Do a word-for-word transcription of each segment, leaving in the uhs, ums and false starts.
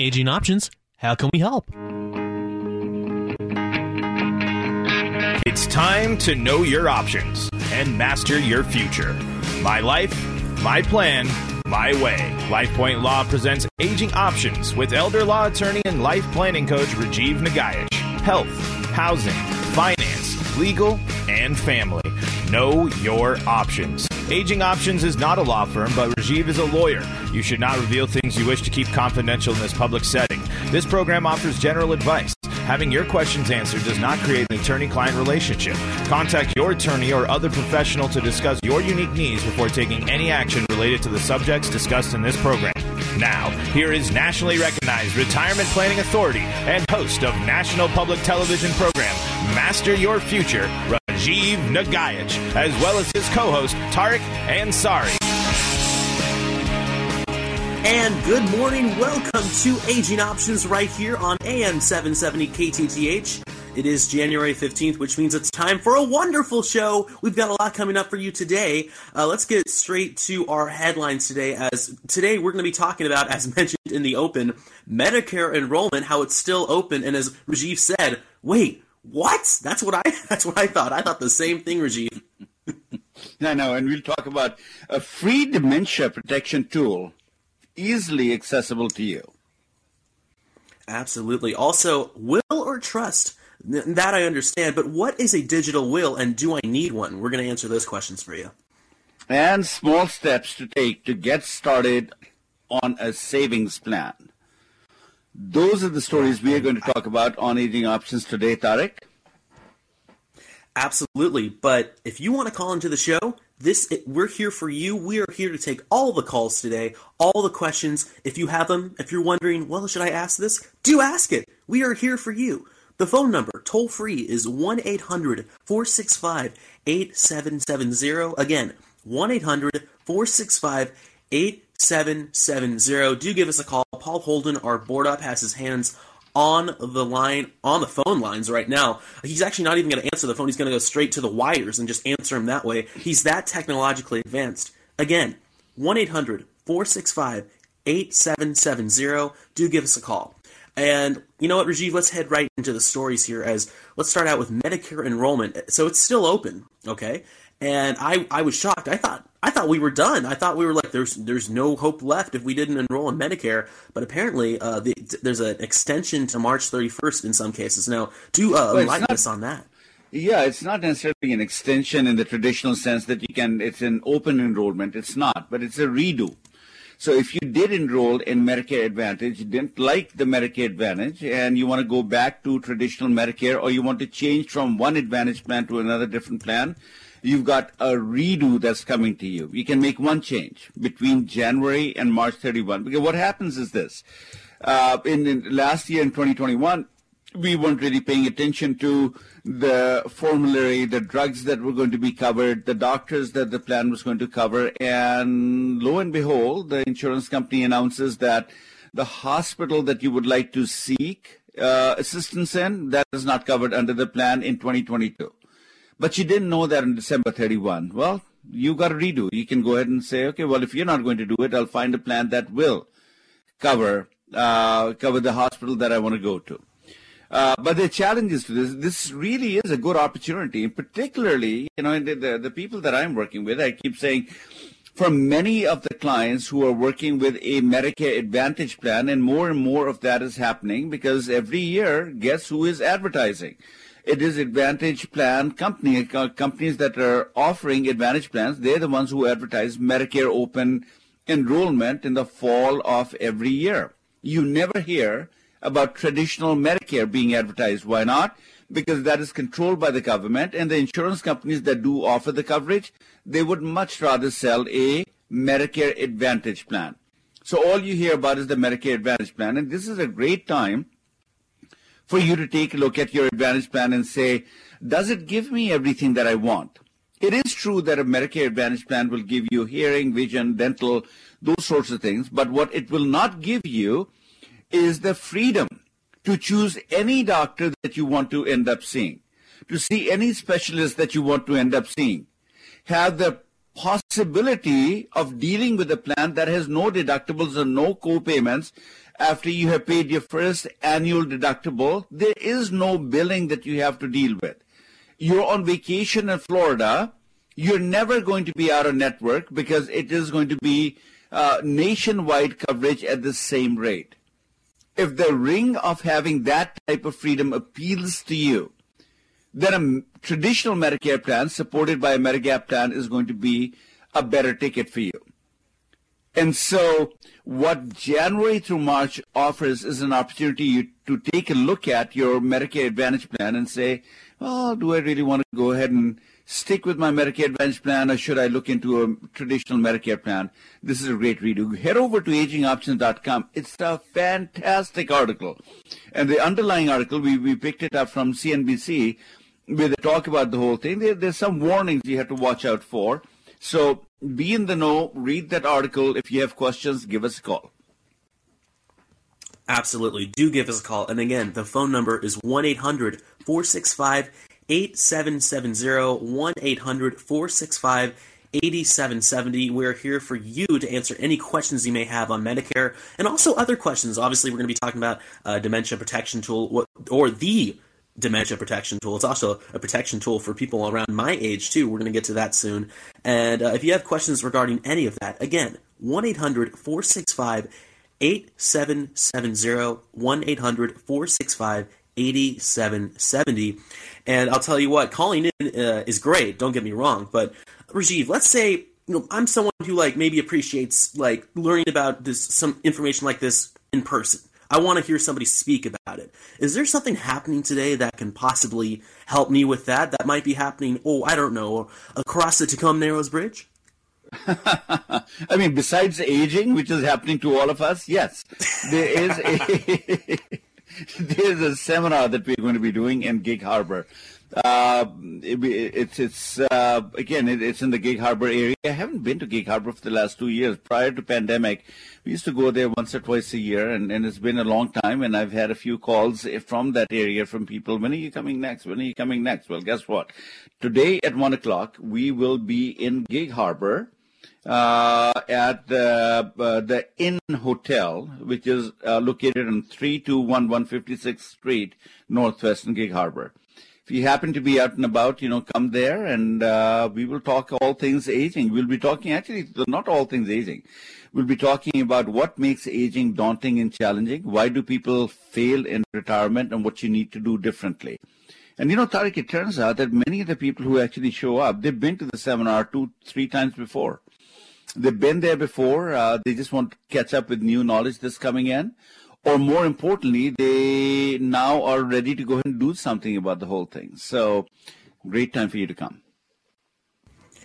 Aging Options, how can we help? It's time to know your options and master your future. My life, my plan, my way. LifePoint Law presents Aging Options with elder law attorney and life planning coach Rajiv Nagaich. Health, housing, finance, legal, and family. Know your options. Aging Options is not a law firm, but Rajiv is a lawyer. You should not reveal things you wish to keep confidential in this public setting. This program offers general advice. Having your questions answered does not create an attorney-client relationship. Contact your attorney or other professional to discuss your unique needs before taking any action related to the subjects discussed in this program. Now, here is nationally recognized retirement planning authority and host of national public television program, Master Your Future, Rajiv Nagaich, as well as his co-host, Tarek Ansari. And good morning. Welcome to Aging Options right here on A M seven seventy K T T H. It is January fifteenth, which means it's time for a wonderful show. We've got a lot coming up for you today. Uh, let's get straight to our headlines today. As today we're going to be talking about, as mentioned in the open, Medicare enrollment, how it's still open. And as Rajiv said, wait, what? That's what I, that's what I thought. I thought the same thing, Rajiv. I know, and we'll talk about a free dementia protection tool easily accessible to you. Absolutely. Also, will or trust? That I understand, but what is a digital will and do I need one? We're going to answer those questions for you. And small steps to take to get started on a savings plan. Those are the stories we are going to talk about on Aging Options today, Tarek. Absolutely, but if you want to call into the show, this it, we're here for you. We are here to take all the calls today, all the questions. If you have them, if you're wondering, well, should I ask this? Do ask it. We are here for you. The phone number, toll-free, is one eight hundred, four six five, eight seven seven zero. Again, one eight hundred, four six five, eight seven seven zero. Do give us a call. Paul Holden, our board up, has his hands on the line, on the phone lines right now. He's actually not even going to answer the phone. He's going to go straight to the wires and just answer him that way. He's that technologically advanced. Again, one eight hundred, four six five, eight seven seven zero. Do give us a call. And you know what, Rajiv, let's head right into the stories here as let's start out with Medicare enrollment. So it's still open, okay? And I, I was shocked. I thought I thought we were done. I thought we were like, there's there's no hope left if we didn't enroll in Medicare. But apparently uh, the, there's an extension to March thirty-first in some cases. Now, do uh, well, enlighten not, us on that. Yeah, it's not necessarily an extension in the traditional sense that you can, it's an open enrollment. It's not, but it's a redo. So if you did enroll in Medicare Advantage, you didn't like the Medicare Advantage, and you want to go back to traditional Medicare, or you want to change from one Advantage plan to another different plan, you've got a redo that's coming to you. You can make one change between January and March thirty-first. Because what happens is this. Uh, in, in last year in twenty twenty-one, we weren't really paying attention to the formulary, the drugs that were going to be covered, the doctors that the plan was going to cover. And lo and behold, the insurance company announces that the hospital that you would like to seek uh, assistance in, that is not covered under the plan in twenty twenty-two. But you didn't know that on December thirty-first. Well, you got to redo. You can go ahead and say, okay, well, if you're not going to do it, I'll find a plan that will cover uh, cover the hospital that I want to go to. Uh, but there are challenges to this. This really is a good opportunity, and particularly, you know, the, the, the people that I'm working with, I keep saying, for many of the clients who are working with a Medicare Advantage plan, and more and more of that is happening because every year, guess who is advertising? It is Advantage plan company, companies that are offering Advantage plans. They're the ones who advertise Medicare open enrollment in the fall of every year. You never hear about traditional Medicare being advertised. Why not? Because that is controlled by the government, and the insurance companies that do offer the coverage, they would much rather sell a Medicare Advantage plan. So all you hear about is the Medicare Advantage plan, and this is a great time for you to take a look at your Advantage plan and say, does it give me everything that I want? It is true that a Medicare Advantage plan will give you hearing, vision, dental, those sorts of things, but what it will not give you is the freedom to choose any doctor that you want to end up seeing, to see any specialist that you want to end up seeing, have the possibility of dealing with a plan that has no deductibles or no co-payments after you have paid your first annual deductible. There is no billing that you have to deal with. You're on vacation in Florida. You're never going to be out of network because it is going to be uh, nationwide coverage at the same rate. If the ring of having that type of freedom appeals to you, then a traditional Medicare plan supported by a Medigap plan is going to be a better ticket for you. And so what January through March offers is an opportunity to take a look at your Medicare Advantage plan and say, well, do I really want to go ahead and stick with my Medicare Advantage plan, or should I look into a traditional Medicare plan? This is a great redo. Head over to aging options dot com. It's a fantastic article. And the underlying article, we, we picked it up from C N B C, where they talk about the whole thing. There, there's some warnings you have to watch out for. So be in the know, read that article. If you have questions, give us a call. Absolutely. Do give us a call. And again, the phone number is one eight hundred, four six five, eight seven seven zero, one eight hundred, four six five, eight seven seven zero. We're here for you to answer any questions you may have on Medicare and also other questions. Obviously, we're going to be talking about uh, dementia protection tool or the dementia protection tool. It's also a protection tool for people around my age, too. We're going to get to that soon. And uh, if you have questions regarding any of that, again, one eight hundred, four six five, eight seven seven zero, one eight hundred, four six five, eight seven seven zero. And I'll tell you what, calling in uh, is great, don't get me wrong, but Rajiv, let's say, you know, I'm someone who like maybe appreciates like learning about this, some information like this in person. I want to hear somebody speak about it. Is there something happening today that can possibly help me with that? That might be happening, oh, I don't know, across the Tacoma Narrows Bridge? I mean, besides aging, which is happening to all of us, yes. There is a, there's a seminar that we're going to be doing in Gig Harbor. Uh, it, it's, it's uh, again, it, it's in the Gig Harbor area. I haven't been to Gig Harbor for the last two years. Prior to pandemic, we used to go there once or twice a year, and, and it's been a long time, and I've had a few calls from that area from people, when are you coming next? When are you coming next? Well, guess what? Today at one o'clock, we will be in Gig Harbor uh, at the, uh, the Inn Hotel, which is uh, located on three two one one fifty-sixth Street, Northwest in Gig Harbor. If you happen to be out and about, you know, come there, and uh, we will talk all things aging. We'll be talking, actually, not all things aging. We'll be talking about what makes aging daunting and challenging, why do people fail in retirement, and what you need to do differently. And, you know, Tarek, it turns out that many of the people who actually show up, they've been to the seminar two, three times before. They've been there before. Uh, they just want to catch up with new knowledge that's coming in. Or more importantly, they now are ready to go ahead and do something about the whole thing. So, great time for you to come.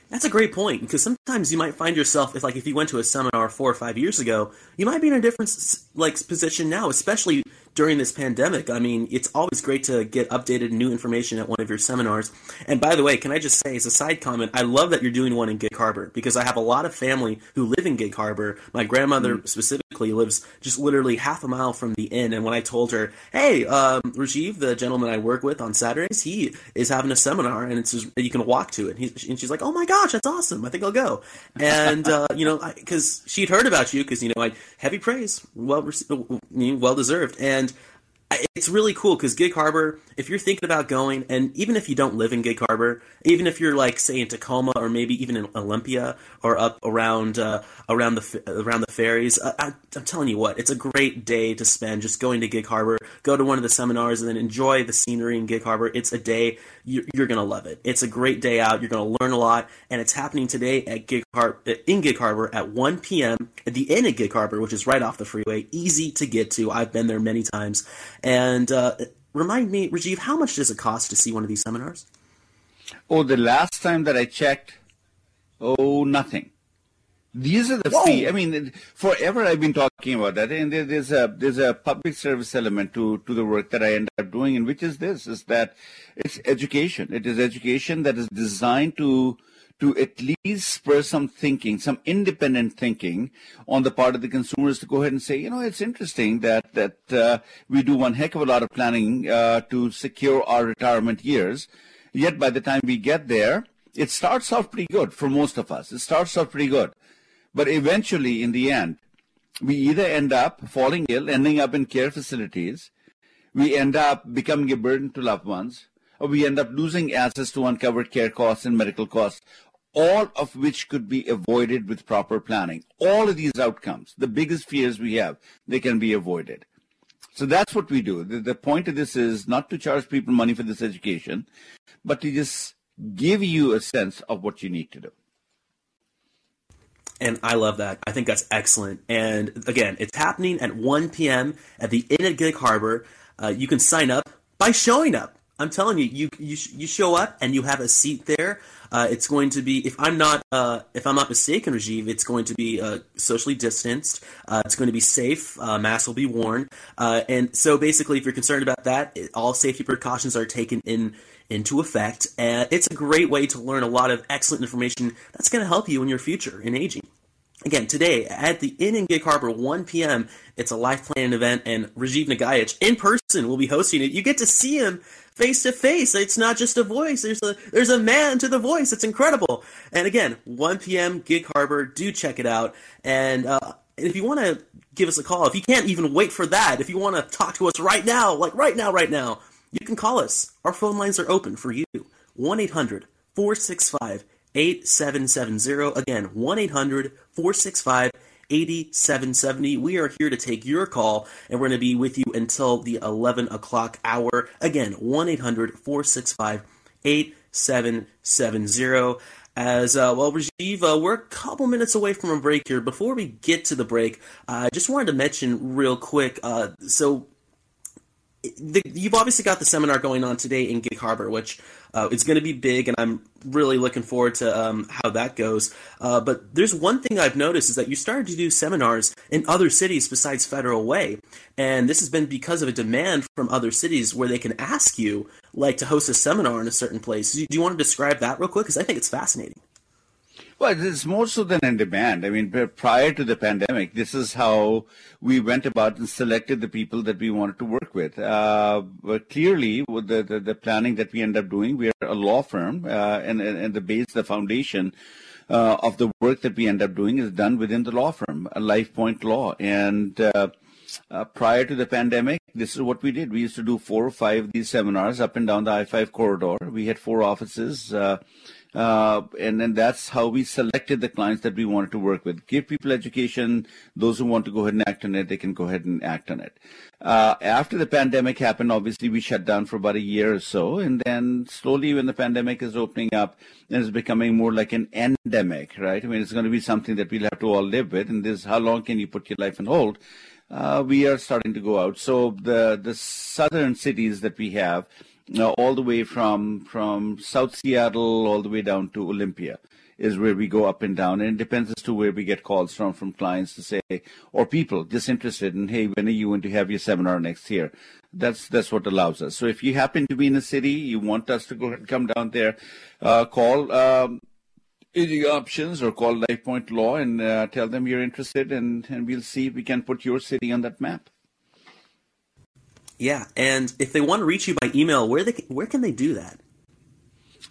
That's a great point, because sometimes you might find yourself, if like if you went to a seminar four or five years ago, you might be in a different like position now, especially during this pandemic. I mean, it's always great to get updated new information at one of your seminars. And by the way, can I just say as a side comment, I love that you're doing one in Gig Harbor, because I have a lot of family who live in Gig Harbor. My grandmother mm-hmm. specifically lives just literally half a mile from the inn. And when I told her, hey, um, Rajiv, the gentleman I work with on Saturdays, he is having a seminar and it's just, you can walk to it. And, he, and she's like, oh my gosh, that's awesome. I think I'll go. And, uh, you know, because she'd heard about you because, you know, I, heavy praise, well, well deserved. And And it's really cool because Gig Harbor, if you're thinking about going, and even if you don't live in Gig Harbor, even if you're like say in Tacoma or maybe even in Olympia or up around uh, around the around the ferries, uh, I, I'm telling you what, it's a great day to spend just going to Gig Harbor, go to one of the seminars, and then enjoy the scenery in Gig Harbor. It's a day you're, you're gonna love it. It's a great day out. You're gonna learn a lot, and it's happening today at Gig Har- in Gig Harbor at one p.m. at the Inn at Gig Harbor, which is right off the freeway, easy to get to. I've been there many times. And uh, remind me, Rajiv, how much does it cost to see one of these seminars? Oh, the last time that I checked, oh, nothing. These are the Whoa. fee. I mean, forever I've been talking about that. And there, there's a there's a public service element to, to the work that I end up doing, and which is this, is that it's education. It is education that is designed to to at least spur some thinking, some independent thinking on the part of the consumers to go ahead and say, you know, it's interesting that that uh, we do one heck of a lot of planning uh, to secure our retirement years, yet by the time we get there, it starts off pretty good for most of us. It starts off pretty good. But eventually, in the end, we either end up falling ill, ending up in care facilities, we end up becoming a burden to loved ones, or we end up losing access to uncovered care costs and medical costs, all of which could be avoided with proper planning. All of these outcomes, the biggest fears we have, they can be avoided. So that's what we do. The, the point of this is not to charge people money for this education, but to just give you a sense of what you need to do. And I love that. I think that's excellent. And again, it's happening at one p.m. at the Inn at Gig Harbor. Uh, you can sign up by showing up. I'm telling you, you you you show up and you have a seat there. Uh, it's going to be, if I'm not uh, if I'm not mistaken, Rajiv, it's going to be uh, socially distanced. Uh, it's going to be safe. Uh, masks will be worn. Uh, and so basically, if you're concerned about that, it, all safety precautions are taken in into effect. And it's a great way to learn a lot of excellent information that's going to help you in your future in aging. Again, today at the Inn in Gig Harbor, one p.m., it's a life planning event, and Rajiv Nagaich in person will be hosting it. You get to see him face to face. It's not just a voice. There's a there's a man to the voice. It's incredible. And again, one p.m. Gig Harbor. Do check it out. And uh, if you want to give us a call, if you can't even wait for that, if you want to talk to us right now, like right now, right now, you can call us. Our phone lines are open for you. one eight hundred four six five eight seven seven zero. Again, one eight hundred four six five eight seven seven zero. We are here to take your call, and we're going to be with you until the eleven o'clock hour. Again, one eight hundred four six five eight seven seven zero. As uh, well, Rajiv, uh, we're a couple minutes away from a break here. Before we get to the break, I uh, just wanted to mention real quick, uh, so the, you've obviously got the seminar going on today in Gig Harbor, which uh, is going to be big, and I'm really looking forward to um, how that goes. Uh, but there's one thing I've noticed is that you started to do seminars in other cities besides Federal Way, and this has been because of a demand from other cities where they can ask you, like, to host a seminar in a certain place. Do you, do you want to describe that real quick? Because I think it's fascinating. Well, it's more so than in demand. I mean, prior to the pandemic, this is how we went about and selected the people that we wanted to work with. Uh, but clearly, with the, the, the planning that we end up doing, we are a law firm, uh, and, and the base, the foundation uh, of the work that we end up doing is done within the law firm, LifePoint Law. And uh, uh, prior to the pandemic, this is what we did. We used to do four or five of these seminars up and down the I five corridor. We had four offices. Uh, Uh, and then that's how we selected the clients that we wanted to work with. Give people education. Those who want to go ahead and act on it, they can go ahead and act on it. Uh, after the pandemic happened, obviously, we shut down for about a year or so. And then slowly, when the pandemic is opening up, then it's becoming more like an endemic, right? I mean, it's going to be something that we'll have to all live with. And this, how long can you put your life on hold? Uh, we are starting to go out. So the, the southern cities that we have, now, all the way from from South Seattle all the way down to Olympia is where we go up and down. And it depends as to where we get calls from from clients to say, or people just interested in, hey, when are you going to have your seminar next year? That's that's what allows us. So if you happen to be in a city, you want us to go ahead and come down there, uh, call um, Aging Options or call LifePoint Law and uh, tell them you're interested, and, and we'll see if we can put your city on that map. Yeah, and if they want to reach you by email, where they where can they do that?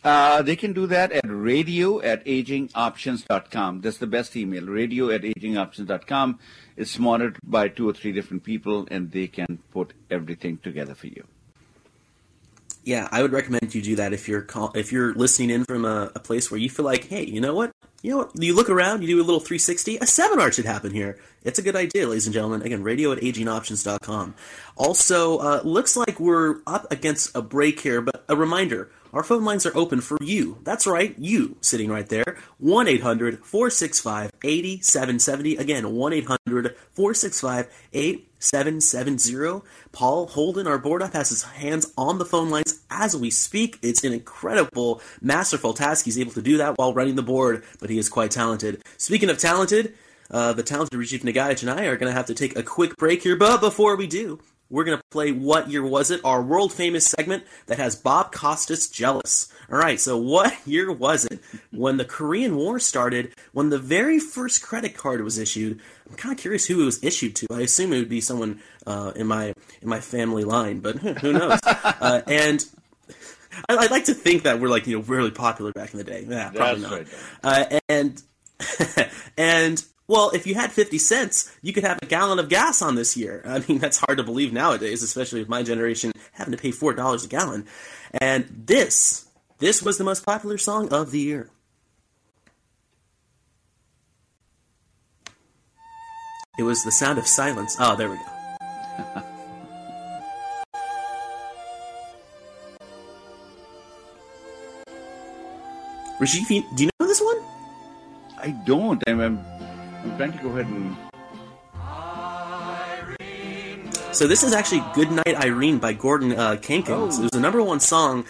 Uh, they can do that at radio at aging options dot com. That's the best email, radio at aging options dot com. It's monitored by two or three different people, and they can put everything together for you. Yeah, I would recommend you do that if you're call, if you're listening in from a, a place where you feel like, hey, you know what? You know what? You look around, you do a little three sixty, a seminar should happen here. It's a good idea, ladies and gentlemen. Again, radio at aging options dot com. Also, uh, looks like we're up against a break here, but a reminder, our phone lines are open for you. That's right, you, sitting right there. one eight hundred four six five eight seven seven zero. Again, one eight hundred four six five eight seven seven zero. Paul Holden, our board up, has his hands on the phone lines as we speak. It's an incredible, masterful task. He's able to do that while running the board, but he is quite talented. Speaking of talented, uh, the talented Rajiv Nagaich and I are going to have to take a quick break here, but before we do, we're going to play What Year Was It?, our world-famous segment that has Bob Costas jealous. All right, so what year was it when the Korean War started, when the very first credit card was issued? I'm kind of curious who it was issued to. I assume it would be someone uh, in my in my family line, but who knows? uh, and I, I like to think that we're like, you know, really popular back in the day. Yeah, probably not. Right. Uh, and and well, if you had fifty cents, you could have a gallon of gas on this year. I mean, that's hard to believe nowadays, especially with my generation having to pay four dollars a gallon. And this, this was the most popular song of the year. It was The Sound of Silence. Oh, there we go. Rajiv, do you know this one? I don't. I'm, I'm, I'm trying to go ahead and... So this is actually Goodnight Irene by Gordon uh, Kankins. Oh. It was the number one song,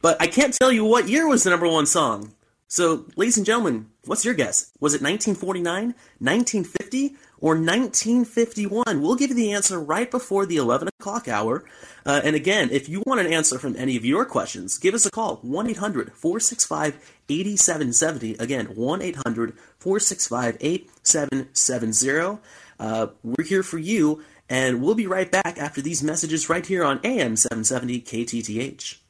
but I can't tell you what year was the number one song. So, ladies and gentlemen, what's your guess? Was it nineteen forty-nine, nineteen fifty, or nineteen fifty-one? We'll give you the answer right before the eleven o'clock hour. Uh, and again, if you want an answer from any of your questions, give us a call, one eight hundred, four six five, eight seven seven zero. Again, one eight hundred, four six five, eight seven seven zero. Uh, we're here for you, and we'll be right back after these messages right here on A M seven seventy K T T H.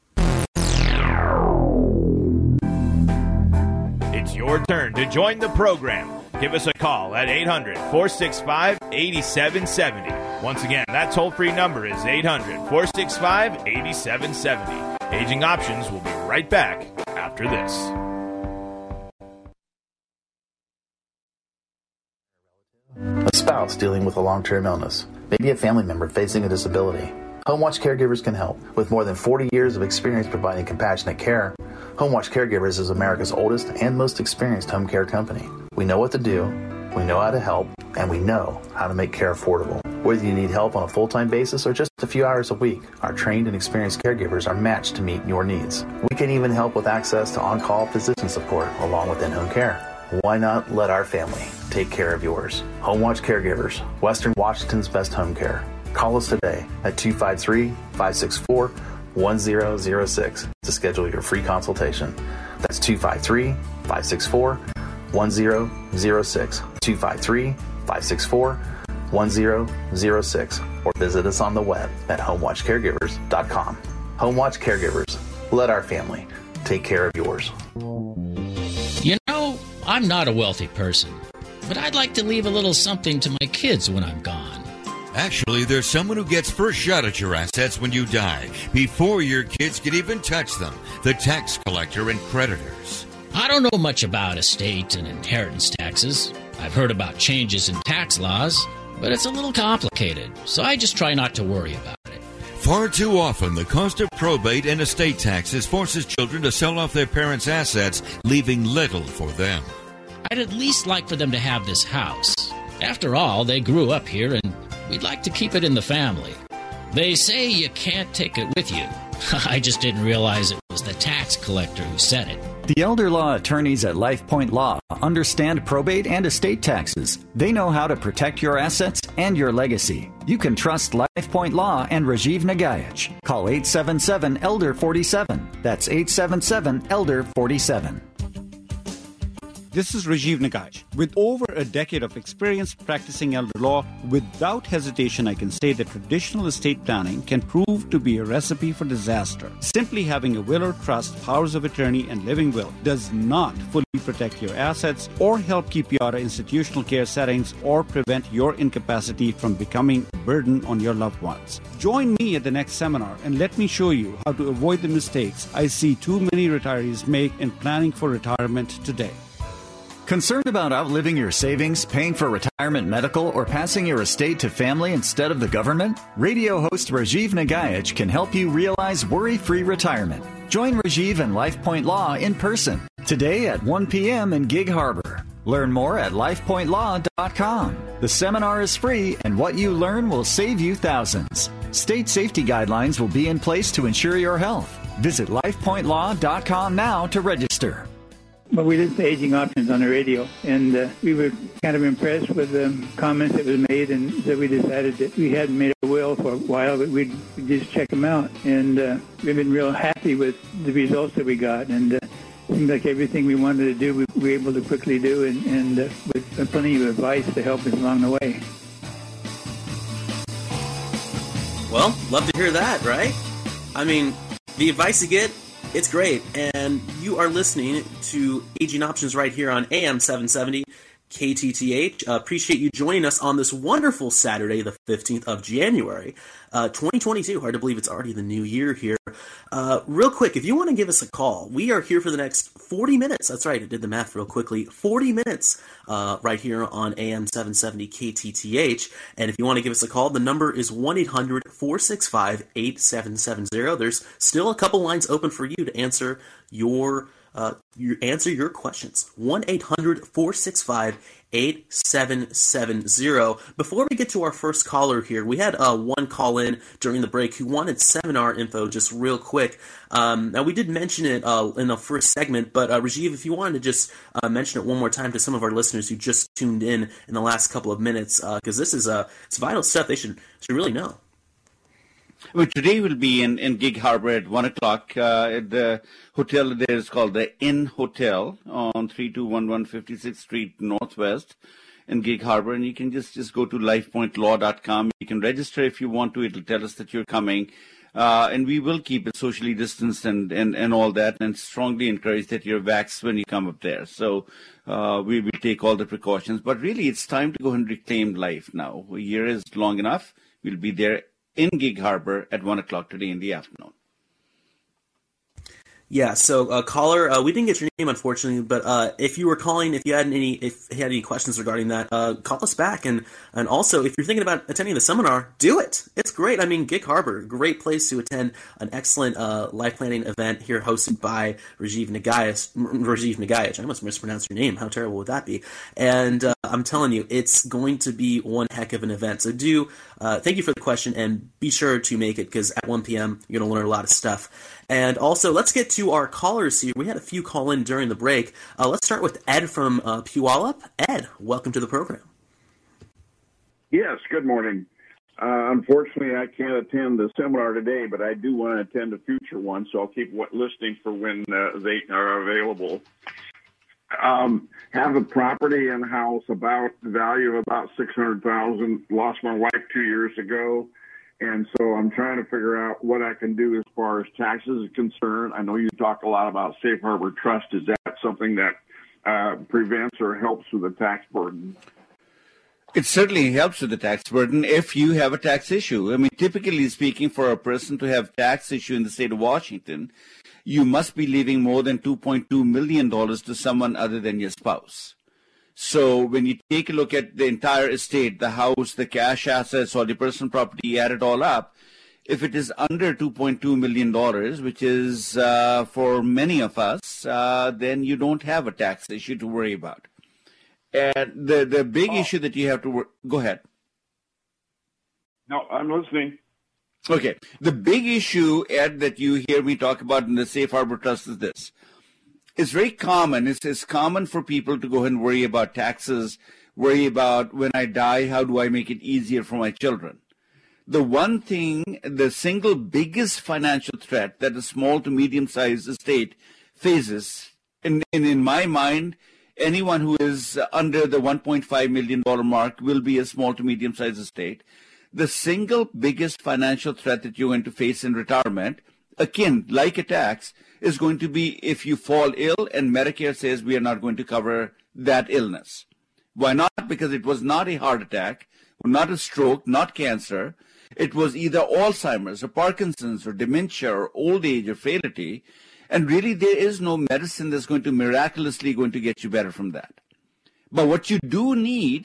Your turn to join the program. Give us a call at eight hundred, four six five, eight seven seven zero. Once again, that toll-free number is eight hundred, four six five, eight seven seven zero. Aging Options will be right back after this. A spouse dealing with a long-term illness, maybe a family member facing a disability. Homewatch Caregivers can help. With more than forty years of experience providing compassionate care, Homewatch Caregivers is America's oldest and most experienced home care company. We know what to do, we know how to help, and we know how to make care affordable. Whether you need help on a full-time basis or just a few hours a week, our trained and experienced caregivers are matched to meet your needs. We can even help with access to on-call physician support along with in-home care. Why not let our family take care of yours? Homewatch Caregivers, Western Washington's best home care. Call us today at two five three, five six four, one zero zero six to schedule your free consultation. That's two five three, five six four, one zero zero six, two five three, five six four, one zero zero six, or visit us on the web at homewatch caregivers dot com. Homewatch Caregivers, let our family take care of yours. You know, I'm not a wealthy person, but I'd like to leave a little something to my kids when I'm gone. Actually, there's someone who gets first shot at your assets when you die, before your kids can even touch them, the tax collector and creditors. I don't know much about estate and inheritance taxes. I've heard about changes in tax laws, but it's a little complicated, so I just try not to worry about it. Far too often, the cost of probate and estate taxes forces children to sell off their parents' assets, leaving little for them. I'd at least like for them to have this house. After all, they grew up here and we'd like to keep it in the family. They say you can't take it with you. I just didn't realize it was the tax collector who said it. The elder law attorneys at LifePoint Law understand probate and estate taxes. They know how to protect your assets and your legacy. You can trust LifePoint Law and Rajiv Nagaich. Call eight seven seven, E L D E R, four seven. That's eight seven seven, E L D E R, four seven. This is Rajiv Nagaich. With over a decade of experience practicing elder law, without hesitation I can say that traditional estate planning can prove to be a recipe for disaster. Simply having a will or trust, powers of attorney, and living will does not fully protect your assets or help keep you out of institutional care settings or prevent your incapacity from becoming a burden on your loved ones. Join me at the next seminar and let me show you how to avoid the mistakes I see too many retirees make in planning for retirement today. Concerned about outliving your savings, paying for retirement medical, or passing your estate to family instead of the government? Radio host Rajiv Nagaich can help you realize worry-free retirement. Join Rajiv and LifePoint Law in person today at one p.m. in Gig Harbor. Learn more at life point law dot com. The seminar is free, and what you learn will save you thousands. State safety guidelines will be in place to ensure your health. Visit life point law dot com now to register. Well, we listened to Aging Options on the radio, and uh, we were kind of impressed with the um, comments that was made, and so we decided that we hadn't made a will for a while, but we'd, we'd just check them out. And uh, we've been real happy with the results that we got, and uh, it seemed like everything we wanted to do, we were able to quickly do, and, and uh, with plenty of advice to help us along the way. Well, love to hear that, right? I mean, the advice you get It's great, and you are listening to Aging Options right here on A M seven seventy K T T H. Uh, appreciate you joining us on this wonderful Saturday, the fifteenth of January, uh, twenty twenty-two. Hard to believe it's already the new year here. Uh, real quick, if you want to give us a call, we are here for the next forty minutes. That's right, I did the math real quickly. forty minutes uh, right here on A M seven seventy K T T H. And if you want to give us a call, the number is one eight hundred, four six five, eight seven seven zero. There's still a couple lines open for you to answer your Uh, you answer your questions, one eight hundred, four six five, eight seven seven zero. Before we get to our first caller here, we had uh, one call in during the break who wanted seminar info just real quick. Um, now, we did mention it uh, in the first segment, but uh, Rajiv, if you wanted to just uh, mention it one more time to some of our listeners who just tuned in in the last couple of minutes, because uh, this is uh, it's vital stuff they should, should really know. Well, today we'll be in, in Gig Harbor at one o'clock. Uh, at the hotel there is called the Inn Hotel on thirty-two eleven fifty-sixth Street Northwest in Gig Harbor. And you can just, just go to life point law dot com. You can register if you want to. It'll tell us that you're coming. Uh, and we will keep it socially distanced and, and, and all that, and strongly encourage that you're vaxxed when you come up there. So uh, we will take all the precautions. But really, it's time to go and reclaim life now. A year is long enough. We'll be there in Gig Harbor at one o'clock today in the afternoon. Yeah, so uh, caller, uh, we didn't get your name, unfortunately, but uh, if you were calling, if you had any if you had any questions regarding that, uh, call us back. And, and also, if you're thinking about attending the seminar, do it. It's great. I mean, Gig Harbor, great place to attend an excellent uh, life planning event here hosted by Rajiv Nagaich. Rajiv Nagaich. I almost mispronounced your name. How terrible would that be? And uh, I'm telling you, it's going to be one heck of an event. So do uh, thank you for the question, and be sure to make it, because at one p.m. you're going to learn a lot of stuff. And also, let's get to our callers here. We had a few call in during the break. Uh, let's start with Ed from uh, Puyallup. Ed, welcome to the program. Yes, good morning. Uh, unfortunately, I can't attend the seminar today, but I do want to attend a future one, so I'll keep listening for when uh, they are available. Um, have a property in house about value of about six hundred thousand dollars. Lost my wife two years ago. And so I'm trying to figure out what I can do as far as taxes are concerned. I know you talk a lot about Safe Harbor Trust. Is that something that uh, prevents or helps with the tax burden? It certainly helps with the tax burden if you have a tax issue. I mean, typically speaking, for a person to have tax issue in the state of Washington, you must be leaving more than two point two million dollars to someone other than your spouse. So when you take a look at the entire estate, the house, the cash assets, or the personal property, you add it all up, if it is under two point two million dollars, which is uh, for many of us, uh, then you don't have a tax issue to worry about. And the, the big oh. issue that you have to worry – go ahead. No, I'm listening. Okay. The big issue, Ed, that you hear me talk about in the Safe Harbor Trust is this. It's very common. It's, it's common for people to go and worry about taxes, worry about when I die, how do I make it easier for my children? The one thing, the single biggest financial threat that a small to medium-sized estate faces, and in, in, in my mind, anyone who is under the one point five million dollars mark will be a small to medium-sized estate. The single biggest financial threat that you're going to face in retirement, akin like a tax, is going to be if you fall ill and Medicare says we are not going to cover that illness. Why not? Because it was not a heart attack, not a stroke, not cancer. It was either Alzheimer's or Parkinson's or dementia or old age or frailty. And really there is no medicine that's going to miraculously going to get you better from that. But what you do need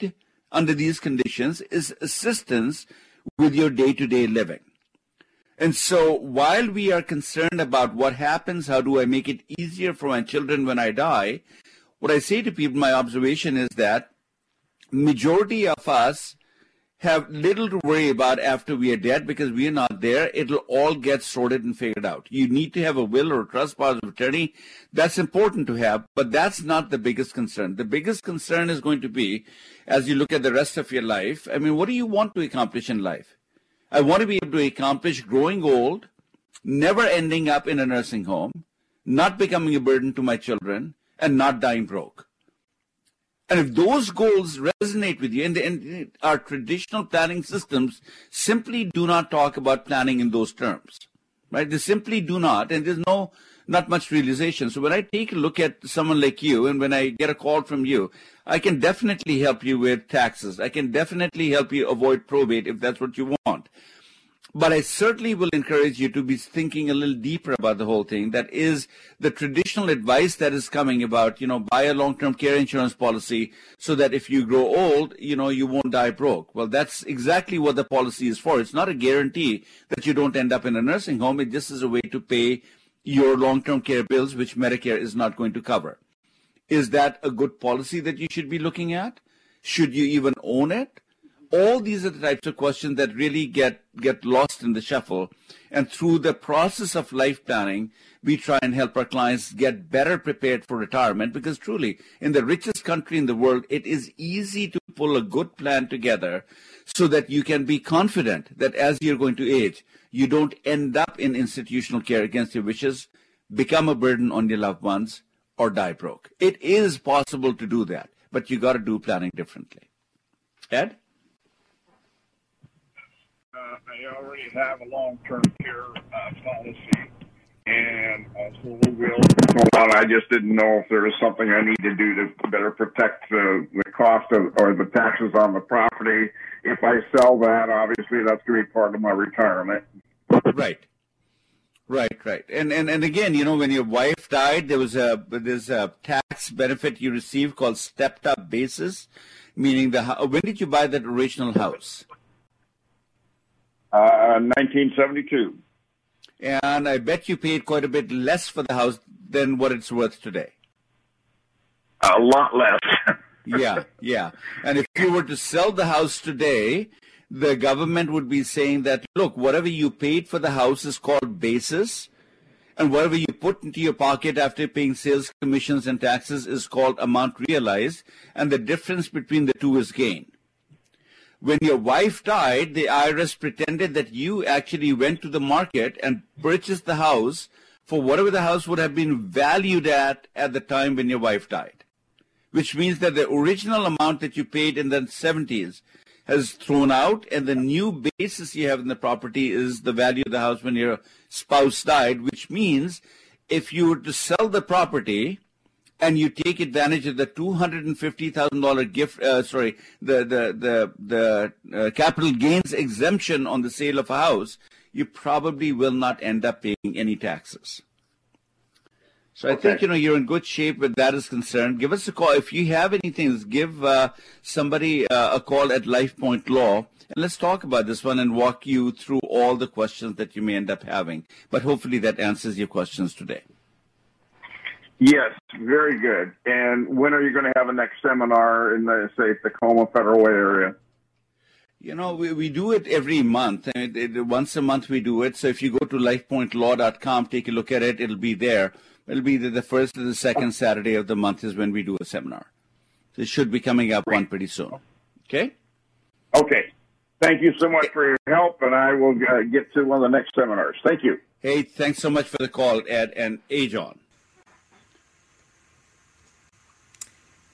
under these conditions is assistance with your day-to-day living. And so while we are concerned about what happens, how do I make it easier for my children when I die, what I say to people, my observation is that majority of us have little to worry about after we are dead because we are not there. It'll all get sorted and figured out. You need to have a will or a trust, power of attorney. That's important to have, but that's not the biggest concern. The biggest concern is going to be, as you look at the rest of your life, I mean, what do you want to accomplish in life? I want to be able to accomplish growing old, never ending up in a nursing home, not becoming a burden to my children, and not dying broke. And if those goals resonate with you, and, the, and our traditional planning systems simply do not talk about planning in those terms, right? They simply do not, and there's no not much realization. So when I take a look at someone like you, and when I get a call from you, I can definitely help you with taxes. I can definitely help you avoid probate if that's what you want. But I certainly will encourage you to be thinking a little deeper about the whole thing. That is the traditional advice that is coming about, you know, buy a long-term care insurance policy so that if you grow old, you know, you won't die broke. Well, that's exactly what the policy is for. It's not a guarantee that you don't end up in a nursing home. It just is a way to pay your long-term care bills, which Medicare is not going to cover. Is that a good policy that you should be looking at? Should you even own it? All these are the types of questions that really get, get lost in the shuffle. And through the process of life planning, we try and help our clients get better prepared for retirement, because truly, in the richest country in the world, it is easy to pull a good plan together so that you can be confident that as you're going to age, you don't end up in institutional care against your wishes, become a burden on your loved ones, or die broke. It is possible to do that, but you got to do planning differently. Ed? I already have a long-term care uh, policy, and uh, so we will. Hold on, I just didn't know if there was something I need to do to better protect the, the cost of or the taxes on the property. If I sell that, obviously that's going to be part of my retirement. Right, right, right. And and and again, you know, when your wife died, there was a there's a tax benefit you receive called stepped-up basis, meaning the when did you buy that original house? Uh, nineteen seventy-two. And I bet you paid quite a bit less for the house than what it's worth today. A lot less. Yeah, yeah. And if you were to sell the house today, the government would be saying that, look, whatever you paid for the house is called basis, and whatever you put into your pocket after paying sales commissions and taxes is called amount realized, and the difference between the two is gain. When your wife died, the I R S pretended that you actually went to the market and purchased the house for whatever the house would have been valued at at the time when your wife died, which means that the original amount that you paid in the seventies has thrown out, and the new basis you have in the property is the value of the house when your spouse died, which means if you were to sell the property and you take advantage of the two hundred fifty thousand dollars gift, uh, sorry, the the the, the uh, capital gains exemption on the sale of a house, you probably will not end up paying any taxes. So okay. I think, you know, you're in good shape where that is concerned. Give us a call. If you have anything, give uh, somebody uh, a call at LifePoint Law, and let's talk about this one and walk you through all the questions that you may end up having. But hopefully that answers your questions today. Yes, very good. And when are you going to have a next seminar in the, say, Tacoma Federal Way area? You know, we, we do it every month. I mean, it, it, once a month we do it. So if you go to life point law dot com, take a look at it. It'll be there. It'll be the, the first or the second Saturday of the month is when we do a seminar. So it should be coming up Great. one pretty soon. Okay? Okay. Thank you so much for your help, and I will uh, get to one of the next seminars. Thank you. Hey, thanks so much for the call, Ed, and hey, John.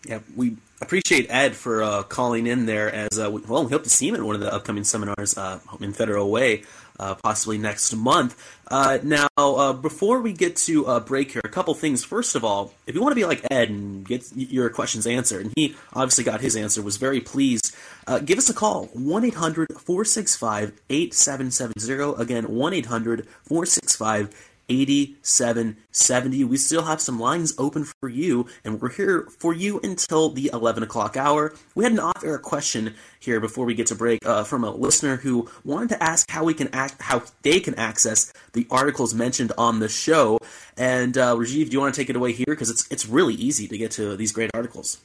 Yeah, we appreciate Ed for uh, calling in there. As uh, we, well, we hope to see him at one of the upcoming seminars uh, in Federal Way, uh, possibly next month. Uh, now, uh, before we get to a uh, break here, a couple things. First of all, if you want to be like Ed and get your questions answered, and he obviously got his answer, was very pleased, uh, give us a call, one eight hundred four six five eight seven seven zero. Again, one eight hundred four six five eight seven seven zero. eighty-seven seventy. We still have some lines open for you, and we're here for you until the eleven o'clock hour. We had an off-air question here before we get to break uh, from a listener who wanted to ask how we can act, how they can access the articles mentioned on the show. And uh, Rajiv, do you want to take it away here? Because it's it's really easy to get to these great articles.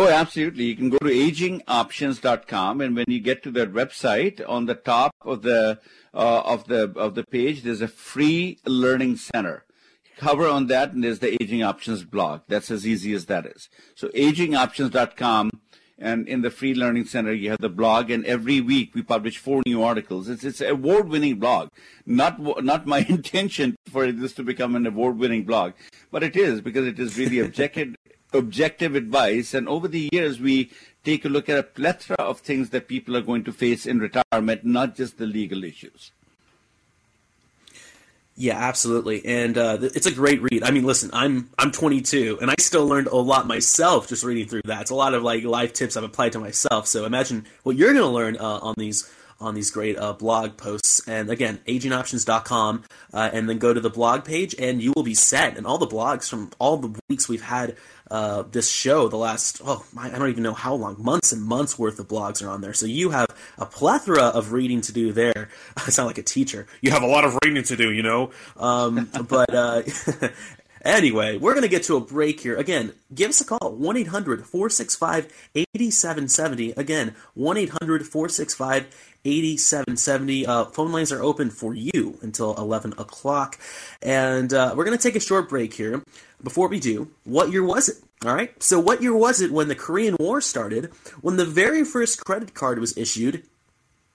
Oh, absolutely. You can go to aging options dot com, and when you get to that website, on the top of the uh, of the of the page, there's a free learning center. Hover on that, and there's the Aging Options blog. That's as easy as that is. So aging options dot com, and in the free learning center, you have the blog, and every week we publish four new articles. It's it's an award-winning blog. Not not my intention for this to become an award-winning blog, but it is, because it is really objective. objective advice, and over the years we take a look at a plethora of things that people are going to face in retirement, not just the legal issues. Yeah, absolutely. And uh, it's a great read. I mean, listen, I'm I'm twenty-two, and I still learned a lot myself just reading through that. It's a lot of like life tips I've applied to myself. So imagine what you're going to learn uh, on these on these great uh, blog posts. And again, aging options dot com, uh, and then go to the blog page, and you will be set. And all the blogs from all the weeks we've had uh, this show, the last, oh, my, I don't even know how long, months and months worth of blogs are on there. So you have a plethora of reading to do there. I sound like a teacher. You have a lot of reading to do, you know. Um, but uh, anyway, we're going to get to a break here. Again, give us a call, one eight hundred, four six five, eight seven seven zero. Again, one eight hundred, four six five, eight seven seven zero. Uh, phone lines are open for you until eleven o'clock. And uh, we're going to take a short break here. Before we do, what year was it? All right. So what year was it when the Korean War started, when the very first credit card was issued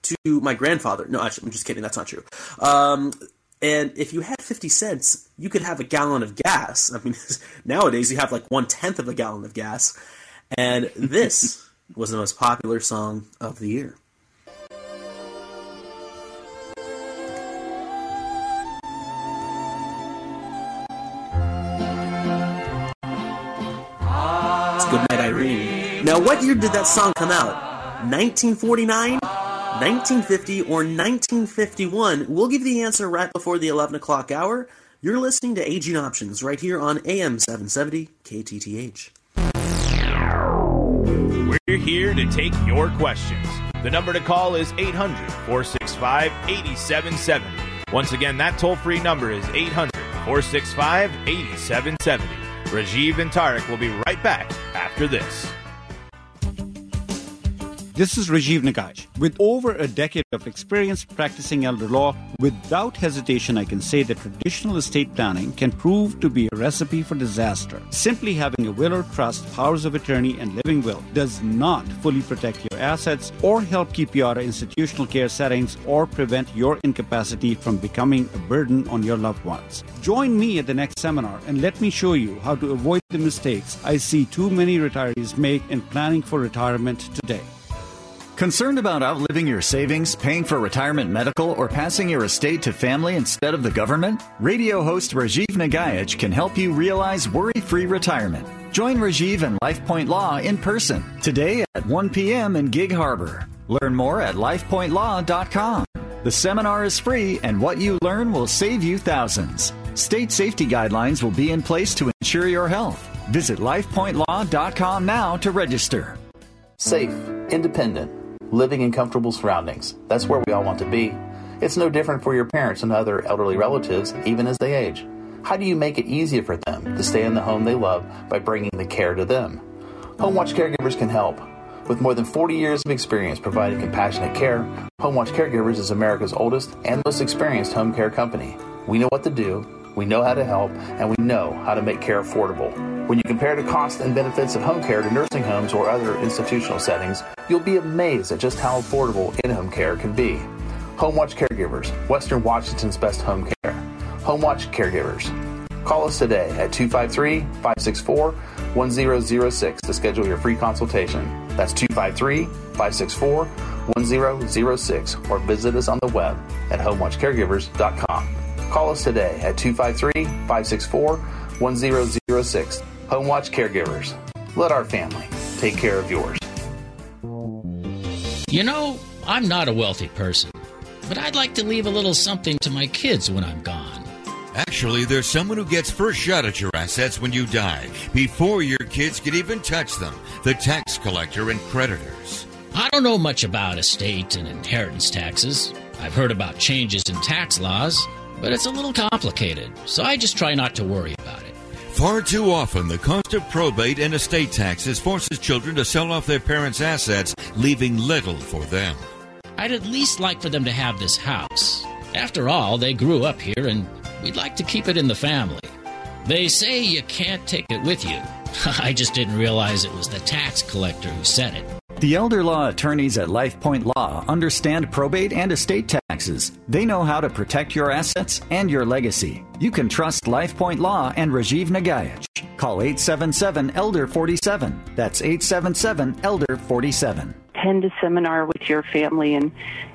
to my grandfather? No, actually, I'm just kidding. That's not true. Um, and if you had fifty cents, you could have a gallon of gas. I mean, nowadays you have like one-tenth of a gallon of gas. And this was the most popular song of the year. Goodnight Irene. Now, what year did that song come out? nineteen forty-nine, nineteen fifty, or nineteen fifty-one? We'll give the answer right before the eleven o'clock hour. You're listening to Aging Options right here on A M seven seventy K T T H. We're here to take your questions. The number to call is eight hundred, four six five, eight seven seven zero. Once again, that toll-free number is eight hundred, four six five, eight seven seven zero. Rajiv and Tarek will be right back after this. This is Rajiv Nagaich. With over a decade of experience practicing elder law, without hesitation I can say that traditional estate planning can prove to be a recipe for disaster. Simply having a will or trust, powers of attorney, and living will does not fully protect your assets or help keep you out of institutional care settings or prevent your incapacity from becoming a burden on your loved ones. Join me at the next seminar and let me show you how to avoid the mistakes I see too many retirees make in planning for retirement today. Concerned about outliving your savings, paying for retirement medical, or passing your estate to family instead of the government? Radio host Rajiv Nagaich can help you realize worry-free retirement. Join Rajiv and LifePoint Law in person today at one p.m. in Gig Harbor. Learn more at life point law dot com. The seminar is free, and what you learn will save you thousands. State safety guidelines will be in place to ensure your health. Visit life point law dot com now to register. Safe, independent, living in comfortable surroundings. That's where we all want to be. It's no different for your parents and other elderly relatives, even as they age. How do you make it easier for them to stay in the home they love by bringing the care to them? Homewatch Caregivers can help. With more than forty years of experience providing compassionate care, Homewatch Caregivers is America's oldest and most experienced home care company. We know what to do, we know how to help, and we know how to make care affordable. When you compare the costs and benefits of home care to nursing homes or other institutional settings, you'll be amazed at just how affordable in-home care can be. Homewatch Caregivers, Western Washington's best home care. Homewatch Caregivers. Call us today at two five three, five six four, one zero zero six to schedule your free consultation. That's two five three, five six four, one zero zero six, or visit us on the web at homewatch caregivers dot com. Call us today at two five three, five six four, one zero zero six. Homewatch Caregivers. Let our family take care of yours. You know, I'm not a wealthy person, but I'd like to leave a little something to my kids when I'm gone. Actually, there's someone who gets first shot at your assets when you die, before your kids can even touch them, the tax collector and creditors. I don't know much about estate and inheritance taxes. I've heard about changes in tax laws, but it's a little complicated, so I just try not to worry about it. Far too often, the cost of probate and estate taxes forces children to sell off their parents' assets, leaving little for them. I'd at least like for them to have this house. After all, they grew up here, and we'd like to keep it in the family. They say you can't take it with you. I just didn't realize it was the tax collector who said it. The elder law attorneys at LifePoint Law understand probate and estate taxes. They know how to protect your assets and your legacy. You can trust LifePoint Law and Rajiv Nagaich. Call eight seven seven, E L D E R, four seven. That's eight seven seven, E L D E R, four seven. Attend a seminar with your family and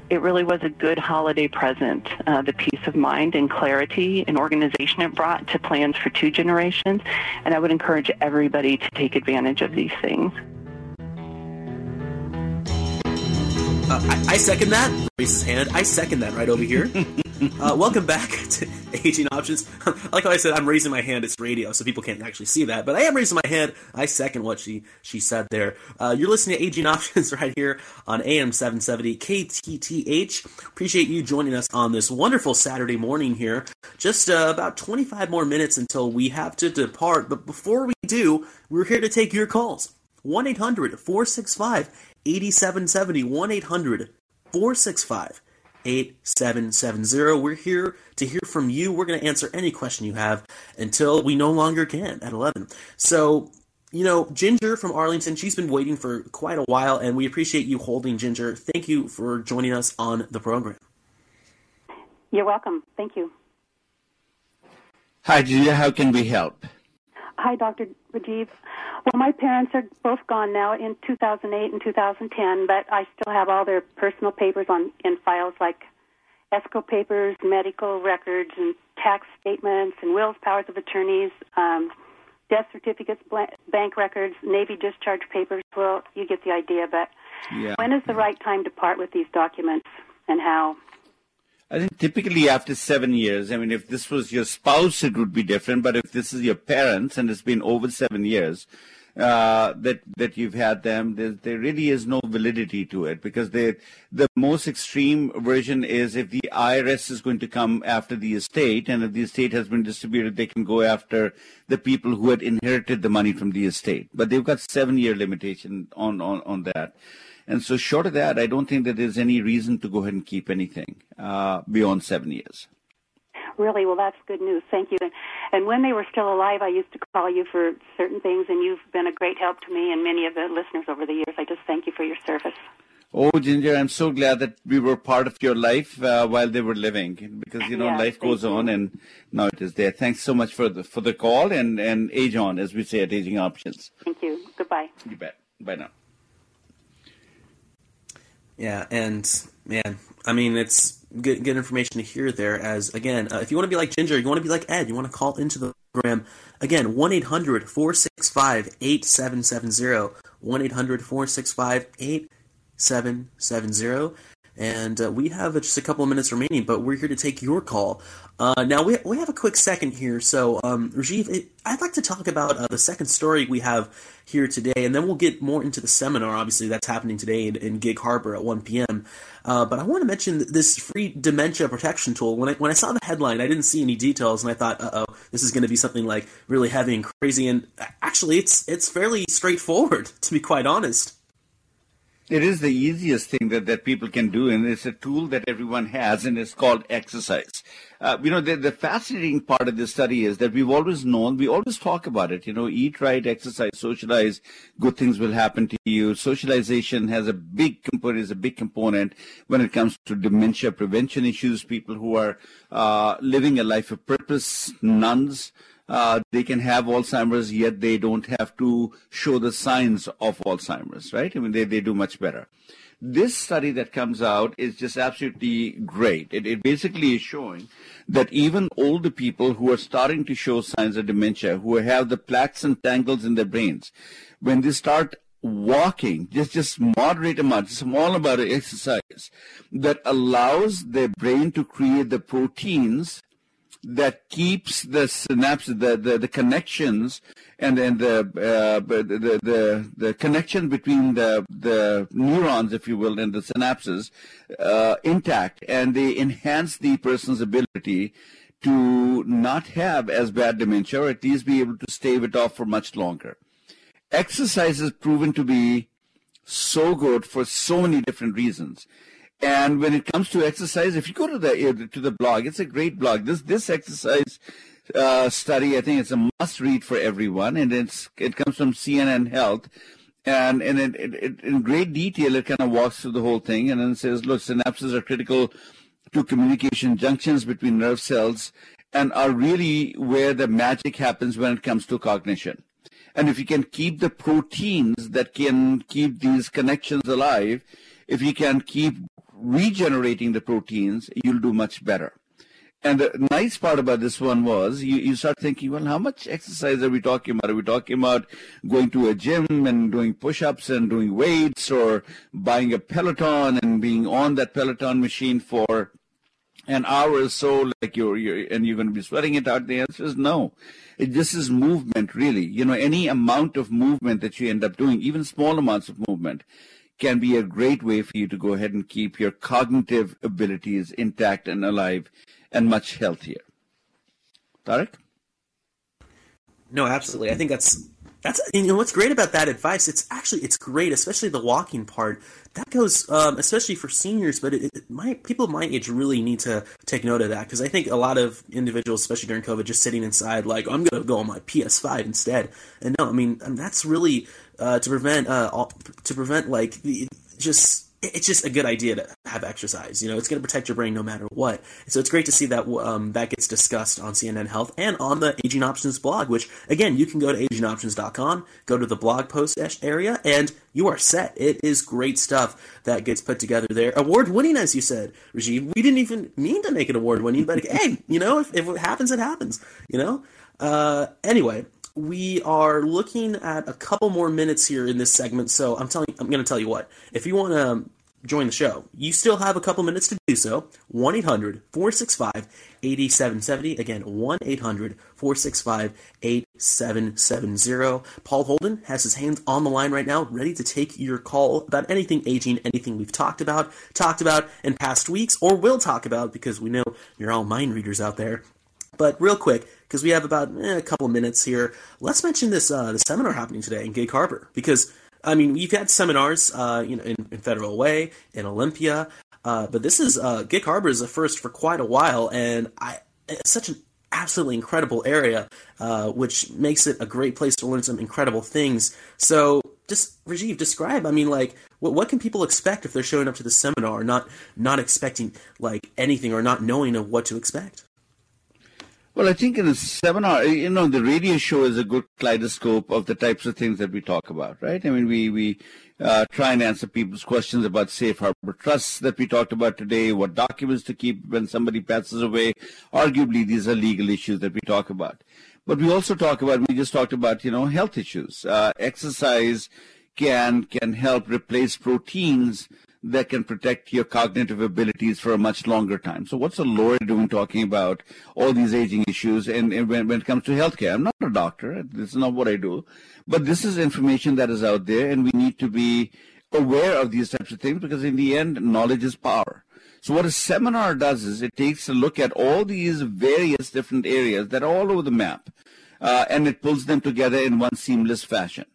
it really was a good holiday present, uh, the peace of mind and clarity and organization it brought to plans for two generations. And I would encourage everybody to take advantage of these things. Uh, I, I second that. Raises hand. I second that right over here. Uh, welcome back to Aging Options. Like I said, I'm raising my hand. It's radio, so people can't actually see that. But I am raising my hand. I second what she, she said there. Uh, you're listening to Aging Options right here on A M seven seventy K T T H. Appreciate you joining us on this wonderful Saturday morning here. Just uh, about twenty-five more minutes until we have to depart. But before we do, we're here to take your calls. one eight hundred, four six five, eight seven seven zero, one eight hundred, four six five, eight seven seven zero. We're here to hear from you. We're going to answer any question you have until we no longer can at eleven. So, you know, Ginger from Arlington, she's been waiting for quite a while, and we appreciate you holding, Ginger. Thank you for joining us on the program. You're welcome. Thank you. Hi, Ginger. How can we help? Hi, Doctor Rajiv. Well, my parents are both gone now in two thousand eight and two thousand ten, but I still have all their personal papers on in files like escrow papers, medical records, and tax statements, and wills, powers of attorneys, um, death certificates, blank, bank records, Navy discharge papers. Well, you get the idea, but yeah. When is the right time to part with these documents, and how? I think typically after seven years, I mean, if this was your spouse, it would be different. But if this is your parents and it's been over seven years uh, that that you've had them, there, there really is no validity to it, because they, the most extreme version is if the I R S is going to come after the estate, and if the estate has been distributed, they can go after the people who had inherited the money from the estate. But they've got seven-year limitation on, on, on that. And so short of that, I don't think that there's any reason to go ahead and keep anything uh, beyond seven years. Really? Well, that's good news. Thank you. And, and when they were still alive, I used to call you for certain things, and you've been a great help to me and many of the listeners over the years. I just thank you for your service. Oh, Ginger, I'm so glad that we were part of your life uh, while they were living, because, you know, yeah, life goes you. on, and now it is there. Thanks so much for the, for the call, and, and age on, as we say at Aging Options. Thank you. Goodbye. You bet. Bye now. Yeah, and, man, I mean, it's good, good information to hear there as, again, uh, if you want to be like Ginger, you want to be like Ed, you want to call into the program, again, one eight hundred, four six five, eight seven seven zero, one eight hundred, four six five, eight seven seven zero, and uh, we have just a couple of minutes remaining, but we're here to take your call. Uh, now, we we have a quick second here, so, um, Rajiv, it, I'd like to talk about uh, the second story we have here today, and then we'll get more into the seminar, obviously, that's happening today in, in Gig Harbor at one p.m. Uh, but I want to mention this free dementia protection tool. When I, when I saw the headline, I didn't see any details, and I thought, uh-oh, this is going to be something like really heavy and crazy, and actually, it's it's fairly straightforward, to be quite honest. It is the easiest thing that, that people can do, and it's a tool that everyone has, and it's called exercise. Uh, you know, the, the fascinating part of this study is that we've always known, we always talk about it, you know, eat right, exercise, socialize, good things will happen to you. Socialization has a big component, is a big component when it comes to dementia prevention issues, people who are uh, living a life of purpose, nuns. Uh, they can have Alzheimer's, yet they don't have to show the signs of Alzheimer's, right? I mean, they, they do much better. This study that comes out is just absolutely great. It, it basically is showing that even older people who are starting to show signs of dementia, who have the plaques and tangles in their brains, when they start walking, just just moderate amount, small amount of exercise, that allows their brain to create the proteins that keeps the synapses, the, the, the connections, and then the, uh, the the the connection between the the neurons, if you will, and the synapses uh, intact, and they enhance the person's ability to not have as bad dementia, or at least be able to stave it off for much longer. Exercise is proven to be so good for so many different reasons. And when it comes to exercise, if you go to the to the blog, it's a great blog. This this exercise uh, study, I think it's a must-read for everyone, and it's it comes from C N N Health, and and it, it, it, in great detail it kind of walks through the whole thing, and then says, look, synapses are critical to communication junctions between nerve cells, and are really where the magic happens when it comes to cognition. And if you can keep the proteins that can keep these connections alive, if you can keep regenerating the proteins, you'll do much better. And the nice part about this one was you, you start thinking, well, how much exercise are we talking about? Are we talking about going to a gym and doing push-ups and doing weights, or buying a Peloton and being on that Peloton machine for an hour or so, like you're, you're and you're going to be sweating it out? The answer is no. It, this is movement, really. You know, any amount of movement that you end up doing, even small amounts of movement, can be a great way for you to go ahead and keep your cognitive abilities intact and alive and much healthier. Tarek? No, absolutely. I think that's that's you know what's great about that advice. It's actually it's great, especially the walking part. That goes um, especially for seniors, but it, it, my people my age really need to take note of that, because I think a lot of individuals, especially during COVID, just sitting inside like, I'm going to go on my P S five instead. And no, I mean that's really uh, to prevent uh, all, to prevent like the just. It's just a good idea to have exercise. You know, it's going to protect your brain no matter what. So it's great to see that um, that gets discussed on C N N Health and on the Aging Options blog, which, again, you can go to aging options dot com, go to the blog post area, and you are set. It is great stuff that gets put together there. Award-winning, as you said, Rajiv. We didn't even mean to make it award-winning, but, hey, you know, if, if it happens, it happens, you know? Uh, anyway. We are looking at a couple more minutes here in this segment, so I'm telling, I'm going to tell you what. If you want to join the show, you still have a couple minutes to do so. one eight hundred, four six five, eight seven seven zero. Again, one eight hundred, four six five, eight seven seven zero. Paul Holden has his hands on the line right now, ready to take your call about anything aging, anything we've talked about, talked about in past weeks, or will talk about, because we know you're all mind readers out there. But real quick, because we have about eh, a couple minutes here, let's mention this uh, the seminar happening today in Gig Harbor. Because, I mean, we've had seminars uh, you know, in, in Federal Way, in Olympia, uh, but this is uh, Gig Harbor is a first for quite a while, and I, it's such an absolutely incredible area, uh, which makes it a great place to learn some incredible things. So, just Rajiv, describe. I mean, like, what what can people expect if they're showing up to the seminar, not not expecting like anything or not knowing of what to expect? Well, I think in a seminar, you know, the radio show is a good kaleidoscope of the types of things that we talk about, right? I mean, we, we uh, try and answer people's questions about Safe Harbor Trusts that we talked about today, what documents to keep when somebody passes away. Arguably, these are legal issues that we talk about. But we also talk about, we just talked about, you know, health issues. Uh, exercise can can help replace proteins that can protect your cognitive abilities for a much longer time. So what's a lawyer doing talking about all these aging issues and, and when, when it comes to healthcare? I'm not a doctor. This is not what I do. But this is information that is out there, and we need to be aware of these types of things, because in the end, knowledge is power. So what a seminar does is it takes a look at all these various different areas that are all over the map, uh, and it pulls them together in one seamless fashion.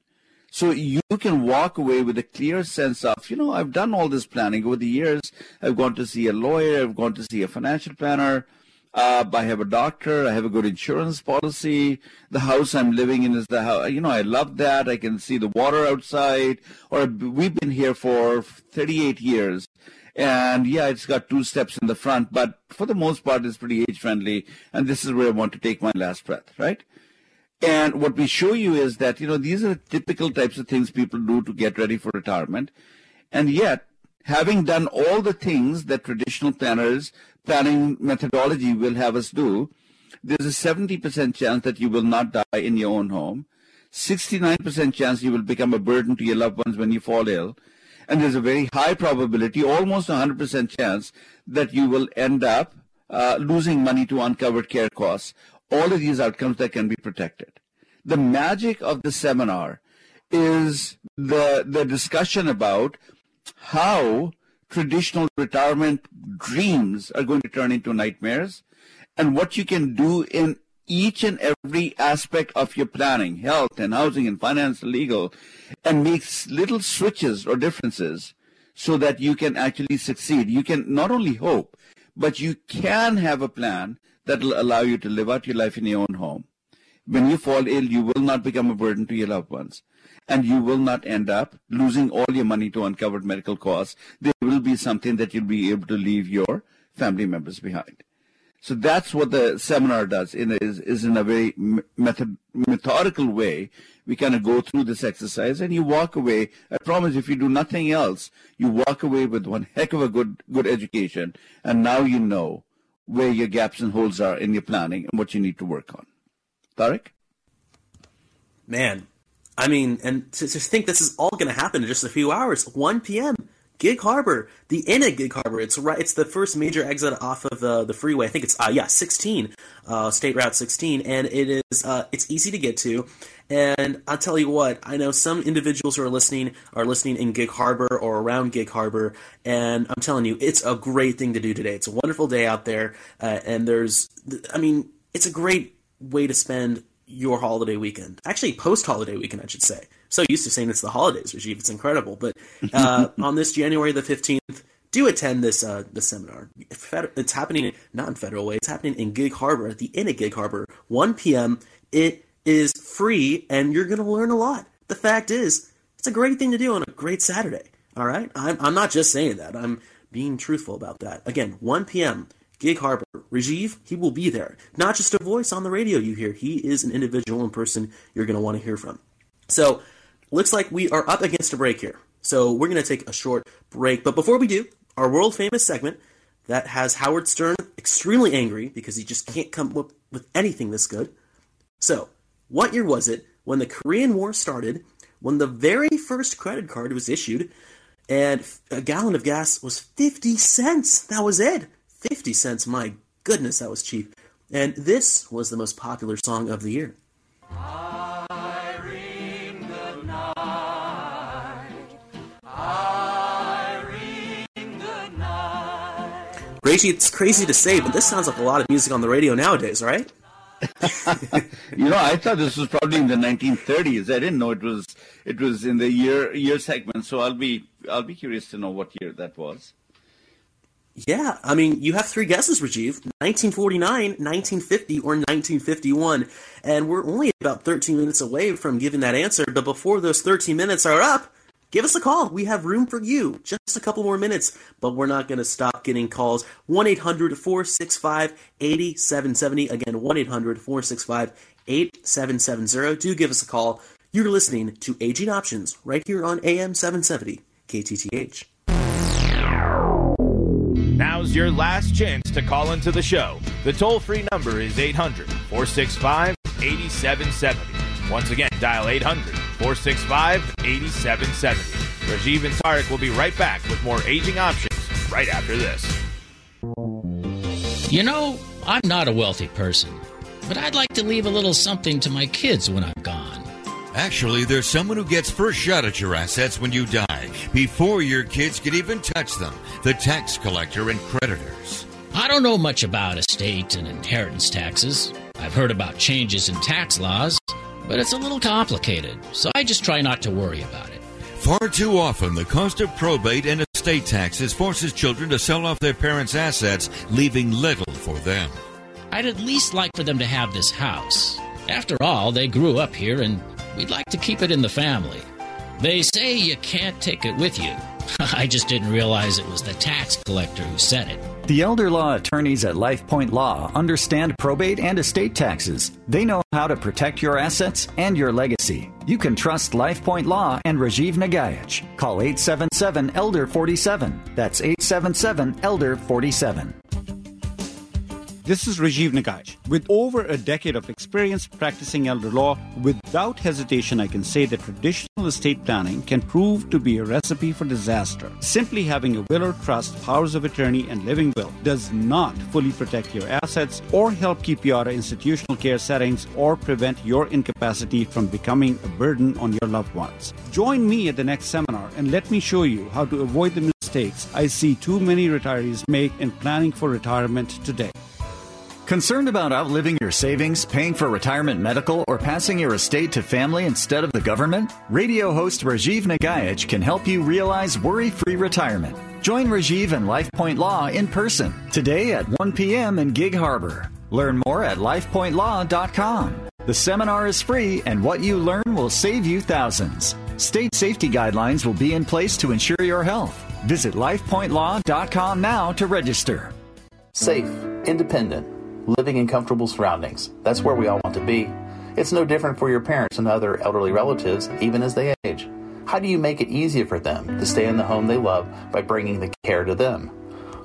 So you can walk away with a clear sense of, you know, I've done all this planning over the years. I've gone to see a lawyer. I've gone to see a financial planner. Uh, I have a doctor. I have a good insurance policy. The house I'm living in is the house. You know, I love that. I can see the water outside. Or we've been here for thirty-eight years. And, yeah, it's got two steps in the front. But for the most part, it's pretty age-friendly. And this is where I want to take my last breath, right? And what we show you is that, you know, these are the typical types of things people do to get ready for retirement. And yet, having done all the things that traditional planners, planning methodology will have us do, there's a seventy percent chance that you will not die in your own home, sixty-nine percent chance you will become a burden to your loved ones when you fall ill, and there's a very high probability, almost one hundred percent chance, that you will end up uh, losing money to uncovered care costs. All of these outcomes that can be protected. The magic of the seminar is the the discussion about how traditional retirement dreams are going to turn into nightmares, and what you can do in each and every aspect of your planning, health and housing and finance and legal, and make little switches or differences so that you can actually succeed. You can not only hope, but you can have a plan that will allow you to live out your life in your own home. When you fall ill, you will not become a burden to your loved ones, and you will not end up losing all your money to uncovered medical costs. There will be something that you'll be able to leave your family members behind. So that's what the seminar does, in is, is in a very method, methodical way. We kind of go through this exercise, and you walk away. I promise, if you do nothing else, you walk away with one heck of a good good education, and now you know where your gaps and holes are in your planning and what you need to work on. Tarek? Man, I mean, and to, to think this is all going to happen in just a few hours, one p.m., Gig Harbor, the Inn at Gig Harbor. It's right. It's the first major exit off of the, the freeway. I think it's uh, yeah, sixteen, uh, State Route sixteen, and it is uh, it's easy to get to. And I'll tell you what, I know some individuals who are listening are listening in Gig Harbor or around Gig Harbor, and I'm telling you, it's a great thing to do today. It's a wonderful day out there, uh, and there's, I mean, it's a great way to spend your holiday weekend. Actually, post-holiday weekend, I should say. So used to saying it's the holidays, Rajiv. It's incredible. But uh, on this January the fifteenth, do attend this uh, this seminar. It's happening not in Federal Way. It's happening in Gig Harbor, at the Inn at Gig Harbor, one p.m. It is free, and you're going to learn a lot. The fact is, it's a great thing to do on a great Saturday. All right? I'm, I'm not just saying that. I'm being truthful about that. Again, one p.m., Gig Harbor. Rajiv, he will be there. Not just a voice on the radio you hear. He is an individual in person you're going to want to hear from. So looks like we are up against a break here. So we're going to take a short break. But before we do, our world-famous segment that has Howard Stern extremely angry because he just can't come up with anything this good. So what year was it when the Korean War started, when the very first credit card was issued, and a gallon of gas was fifty cents? That was it. fifty cents, my goodness, that was cheap. And this was the most popular song of the year. Irene, good night. Irene, good night. Rachie, it's crazy to say, but this sounds like a lot of music on the radio nowadays, right? You know, I thought this was probably in the nineteen thirties. I didn't know it was it was in the year year segment, so I'll be I'll be curious to know what year that was. Yeah, I mean, you have three guesses, Rajiv, nineteen forty-nine, nineteen fifty, or nineteen fifty-one, and we're only about thirteen minutes away from giving that answer, but before those thirteen minutes are up, give us a call. We have room for you, just a couple more minutes, but we're not going to stop getting calls. one eight hundred, four six five, eight seven seven zero, again, one eight hundred, four six five, eight seven seven zero, do give us a call. You're listening to Aging Options right here on A M seven seventy, K T T H. Now's your last chance to call into the show. The toll-free number is eight hundred, four six five, eight seven seven zero. Once again, dial eight hundred, four six five, eight seven seven zero. Rajiv and Tarek will be right back with more Aging Options right after this. You know, I'm not a wealthy person, but I'd like to leave a little something to my kids when I'm gone. Actually, there's someone who gets first shot at your assets when you die, before your kids can even touch them, the tax collector and creditors. I don't know much about estate and inheritance taxes. I've heard about changes in tax laws, but it's a little complicated, so I just try not to worry about it. Far too often, the cost of probate and estate taxes forces children to sell off their parents' assets, leaving little for them. I'd at least like for them to have this house. After all, they grew up here, and we'd like to keep it in the family. They say you can't take it with you. I just didn't realize it was the tax collector who said it. The elder law attorneys at LifePoint Law understand probate and estate taxes. They know how to protect your assets and your legacy. You can trust LifePoint Law and Rajiv Nagaich. Call eight seven seven, E L D E R, four seven. That's eight seven seven, E L D E R, four seven. This is Rajiv Nagaich. With over a decade of experience practicing elder law, without hesitation I can say that traditional estate planning can prove to be a recipe for disaster. Simply having a will or trust, powers of attorney, and living will does not fully protect your assets or help keep you out of institutional care settings or prevent your incapacity from becoming a burden on your loved ones. Join me at the next seminar and let me show you how to avoid the mistakes I see too many retirees make in planning for retirement today. Concerned about outliving your savings, paying for retirement medical, or passing your estate to family instead of the government? Radio host Rajiv Nagaich can help you realize worry-free retirement. Join Rajiv and LifePoint Law in person today at one p.m. in Gig Harbor. Learn more at life point law dot com. The seminar is free, and what you learn will save you thousands. State safety guidelines will be in place to ensure your health. Visit life point law dot com now to register. Safe, independent, living in comfortable surroundings. That's where we all want to be. It's no different for your parents and other elderly relatives, even as they age. How do you make it easier for them to stay in the home they love by bringing the care to them?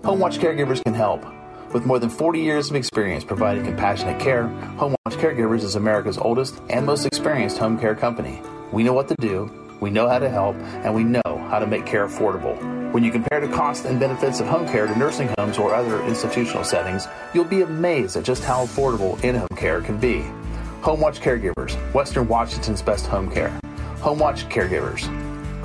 Homewatch Caregivers can help. With more than forty years of experience providing compassionate care, Homewatch Caregivers is America's oldest and most experienced home care company. We know what to do, we know how to help, and we know how to make care affordable. When you compare the costs and benefits of home care to nursing homes or other institutional settings, you'll be amazed at just how affordable in-home care can be. Homewatch Caregivers, Western Washington's best home care. Homewatch Caregivers.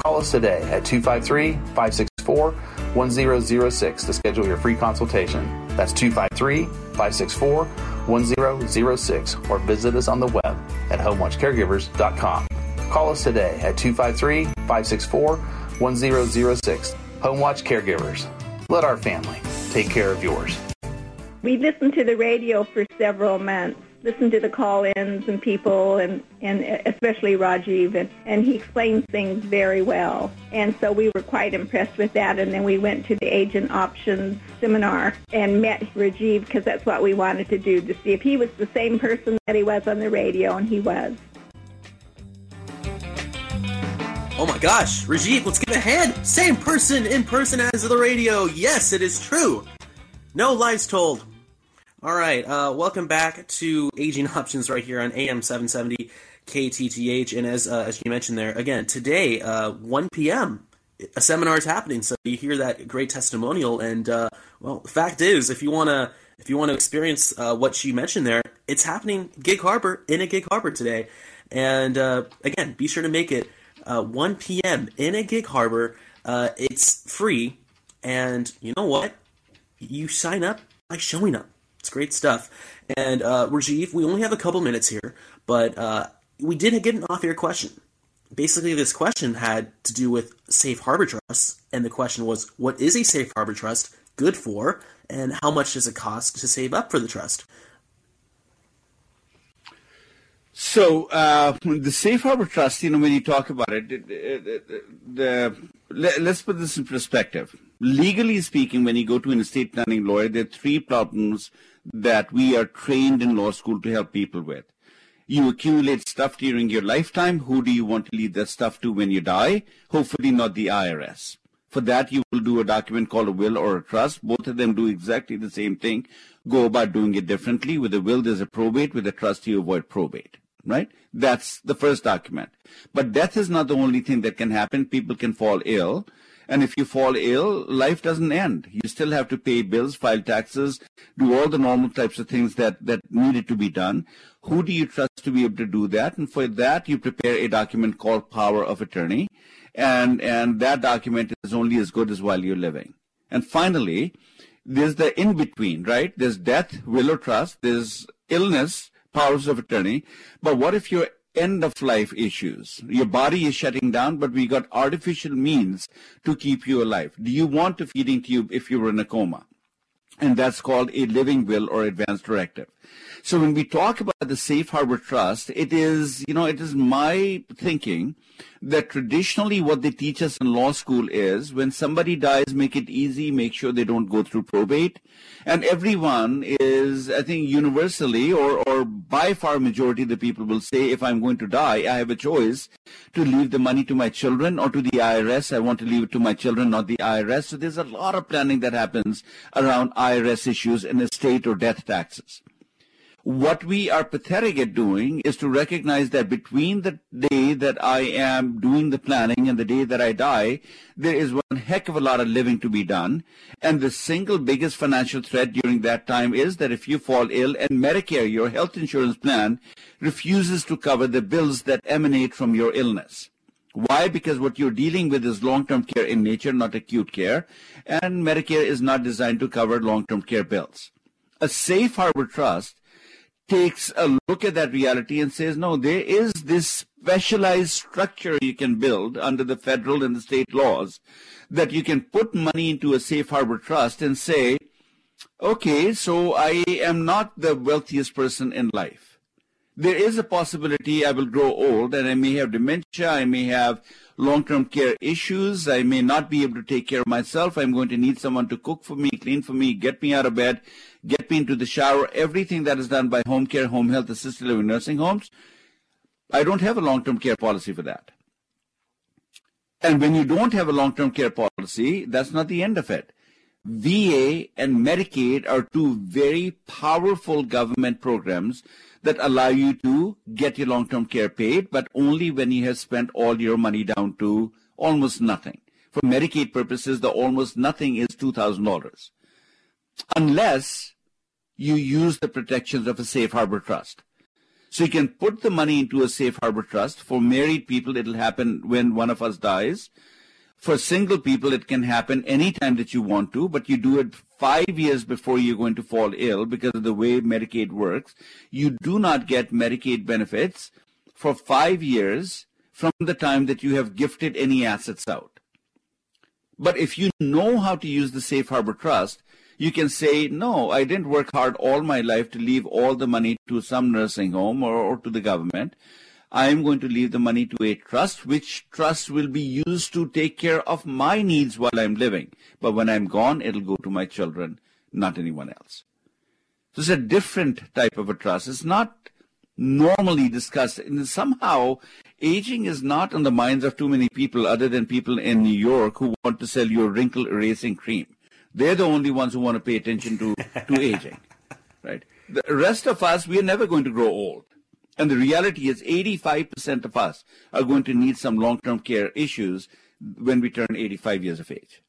Call us today at two five three, five six four, one zero zero six to schedule your free consultation. That's two five three, five six four, one zero zero six, or visit us on the web at homewatch caregivers dot com. Call us today at two five three, five six four, one zero zero six. Homewatch Caregivers. Let our family take care of yours. We listened to the radio for several months. Listen to the call-ins and people, and, and especially Rajiv, and, and he explained things very well. And so we were quite impressed with that, and then we went to the Aging Options seminar and met Rajiv, because that's what we wanted to do, to see if he was the same person that he was on the radio, and he was. Oh my gosh, Rajiv, let's get ahead. Same person in person as the radio. Yes, it is true. No lies told. All right, uh, welcome back to Aging Options right here on A M seven seventy K T T H. And as uh, as you mentioned there, again, today, uh, one p.m., a seminar is happening. So you hear that great testimonial. And, uh, well, the fact is, if you want to if you want to experience uh, what she mentioned there, it's happening Gig Harbor, in a Gig Harbor today. And, uh, again, be sure to make it uh, one p.m. in a Gig Harbor. Uh, it's free. And you know what? You sign up by showing up. It's great stuff. And uh, Rajiv, we only have a couple minutes here, but uh, we did get an off-air question. Basically, this question had to do with Safe Harbor Trusts, and the question was, what is a Safe Harbor Trust good for, and how much does it cost to save up for the trust? So uh, the Safe Harbor Trust, you know, when you talk about it, it, it, it the, let, let's put this in perspective. Legally speaking, when you go to an estate planning lawyer, there are three problems that we are trained in law school to help people with. You accumulate stuff during your lifetime. Who do you want to leave that stuff to when you die? Hopefully not the I R S. For that, you will do a document called a will or a trust. Both of them do exactly the same thing. Go about doing it differently. With a will, there's a probate. With a trust, you avoid probate. Right? That's the first document. But death is not the only thing that can happen. People can fall ill. And if you fall ill, life doesn't end. You still have to pay bills, file taxes, do all the normal types of things that, that needed to be done. Who do you trust to be able to do that? And for that, you prepare a document called power of attorney. And, and that document is only as good as while you're living. And finally, there's the in-between, right? There's death, will or trust. There's illness, powers of attorney. But what if you're end-of-life issues? Your body is shutting down, but we got artificial means to keep you alive. Do you want a feeding tube if you were in a coma? And that's called a living will or advanced directive. So when we talk about the Safe Harbor Trust, it is, you know, it is my thinking that traditionally what they teach us in law school is when somebody dies, make it easy, make sure they don't go through probate. And everyone is, I think, universally or, or by far majority of the people will say, if I'm going to die, I have a choice to leave the money to my children or to the I R S. I want to leave it to my children, not the I R S. So there's a lot of planning that happens around I R S issues and estate or death taxes. What we are pathetic at doing is to recognize that between the day that I am doing the planning and the day that I die, there is one heck of a lot of living to be done. And the single biggest financial threat during that time is that if you fall ill and Medicare, your health insurance plan, refuses to cover the bills that emanate from your illness. Why? Because what you're dealing with is long-term care in nature, not acute care. And Medicare is not designed to cover long-term care bills. A Safe Harbor Trust takes a look at that reality and says, no, there is this specialized structure you can build under the federal and the state laws that you can put money into a Safe Harbor Trust and say, okay, so I am not the wealthiest person in life. there is a possibility I will grow old and I may have dementia, I may have long-term care issues, I may not be able to take care of myself, I'm going to need someone to cook for me, clean for me, get me out of bed, get me into the shower, everything that is done by home care, home health, assisted living, nursing homes. I don't have a long-term care policy for that. And when you don't have a long-term care policy, that's not the end of it. V A and Medicaid are two very powerful government programs that allow you to get your long-term care paid, but only when you have spent all your money down to almost nothing. For Medicaid purposes, the almost nothing is two thousand dollars, unless you use the protections of a safe harbor trust. So you can put the money into a safe harbor trust. For married people, it'll happen when one of us dies. For single people, it can happen anytime that you want to, but you do it five years before you're going to fall ill because of the way Medicaid works. You do not get Medicaid benefits for five years from the time that you have gifted any assets out. But if you know how to use the Safe Harbor Trust, you can say, no, I didn't work hard all my life to leave all the money to some nursing home or, or to the government. I'm going to leave the money to a trust, which trust will be used to take care of my needs while I'm living. But when I'm gone, it'll go to my children, not anyone else. So it's a different type of a trust. It's not normally discussed. And somehow, aging is not on the minds of too many people other than people in New York who want to sell you a wrinkle-erasing cream. They're the only ones who want to pay attention to, to aging, right? The rest of us, we are never going to grow old. And the reality is eighty-five percent of us are going to need some long-term care issues when we turn eighty-five years of age.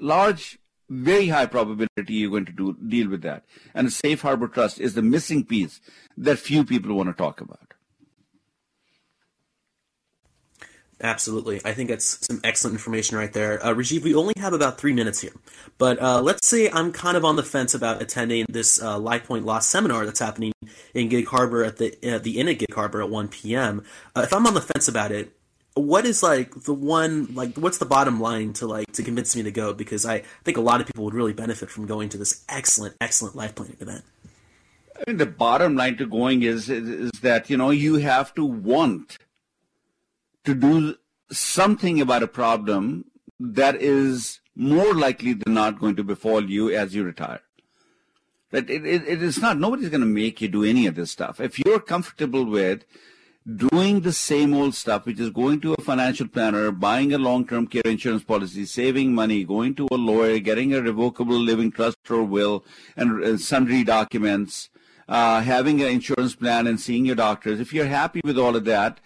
Large, very high probability you're going to do, deal with that. And a safe harbor trust is the missing piece that few people want to talk about. Absolutely. I think that's some excellent information right there. Uh, Rajiv, we only have about three minutes here, but uh, let's say I'm kind of on the fence about attending this uh, LifePoint Law seminar that's happening in Gig Harbor at the uh, the Inn at Gig Harbor at one p.m. Uh, if I'm on the fence about it, what is like the one, like what's the bottom line to like to convince me to go? Because I think a lot of people would really benefit from going to this excellent, excellent LifePoint event. I mean, the bottom line to going is is that, you know, you have to want to do something about a problem that is more likely than not going to befall you as you retire. That it, it, it is not, nobody's going to make you do any of this stuff. If you're comfortable with doing the same old stuff, which is going to a financial planner, buying a long-term care insurance policy, saving money, going to a lawyer, getting a revocable living trust or will and uh, sundry documents, uh, having an insurance plan and seeing your doctors, if you're happy with all of that,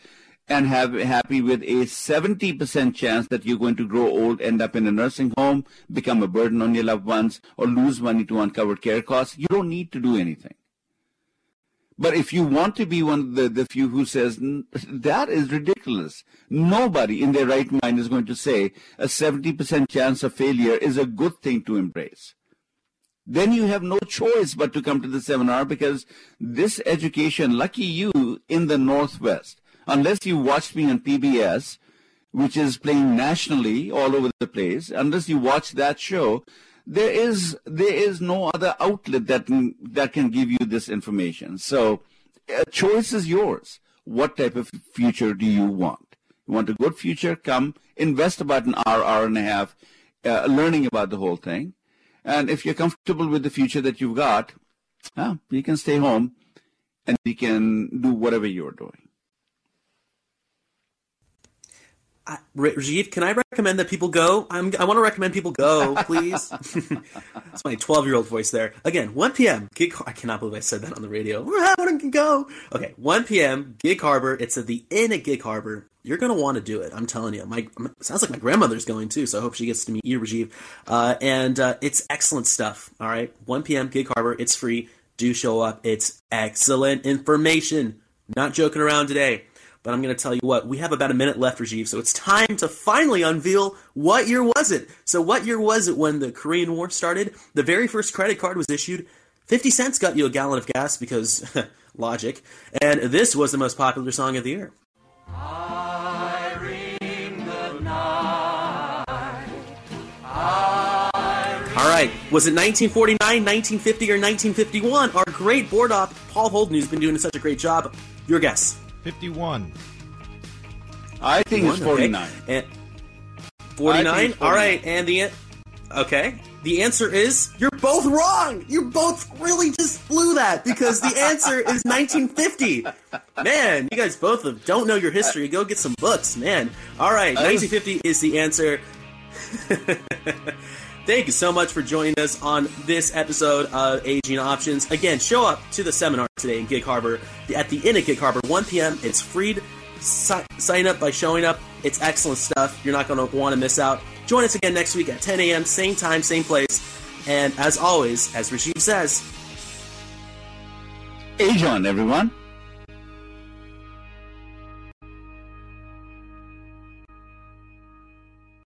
and have happy with a seventy percent chance that you're going to grow old, end up in a nursing home, become a burden on your loved ones, or lose money to uncovered care costs, you don't need to do anything. But if you want to be one of the, the few who says, that is ridiculous, nobody in their right mind is going to say a seventy percent chance of failure is a good thing to embrace. Then you have no choice but to come to the seminar, because this education, lucky you in the Northwest, unless you watched me on P B S, which is playing nationally all over the place, unless you watch that show, there is there is no other outlet that can, that can give you this information. So a choice is yours. What type of future do you want? You want a good future? Come invest about an hour, hour and a half uh, learning about the whole thing. And if you're comfortable with the future that you've got, uh, you can stay home and you can do whatever you're doing. I, Rajiv, can I recommend that people go? I'm, I want to recommend people go, please. That's my twelve-year-old voice there. Again, one p.m. Gig. I cannot believe I said that on the radio. I want to go. Okay, one p.m. Gig Harbor. It's at the Inn at Gig Harbor. You're going to want to do it. I'm telling you. My, my sounds like my grandmother's going too, so I hope she gets to meet you, Rajiv. Uh, and uh, it's excellent stuff. All right, one p.m. Gig Harbor. It's free. Do show up. It's excellent information. Not joking around today. But I'm going to tell you what, we have about a minute left, Rajiv, so it's time to finally unveil what year was it. So what year was it when the Korean War started? The very first credit card was issued. fifty cents got you a gallon of gas because, logic. And this was the most popular song of the year. Irene, goodnight. Irene, all right. Was it nineteen forty-nine, nineteen fifty, or nineteen fifty-one? Our great board op, Paul Holden, who's been doing such a great job. Your guess. fifty-one. I think it's forty-nine. Okay. And forty-nine? All right. And the... Okay. The answer is you're both wrong. You both really just flew that because the answer is nineteen fifty. Man, you guys both don't know your history. Go get some books, man. All right, nineteen fifty is the answer. Thank you so much for joining us on this episode of Aging Options. Again, show up to the seminar today in Gig Harbor at the Inn at Gig Harbor, one p.m. It's free. Sign up by showing up. It's excellent stuff. You're not going to want to miss out. Join us again next week at ten a.m., same time, same place. And as always, as Rajiv says, age on, everyone.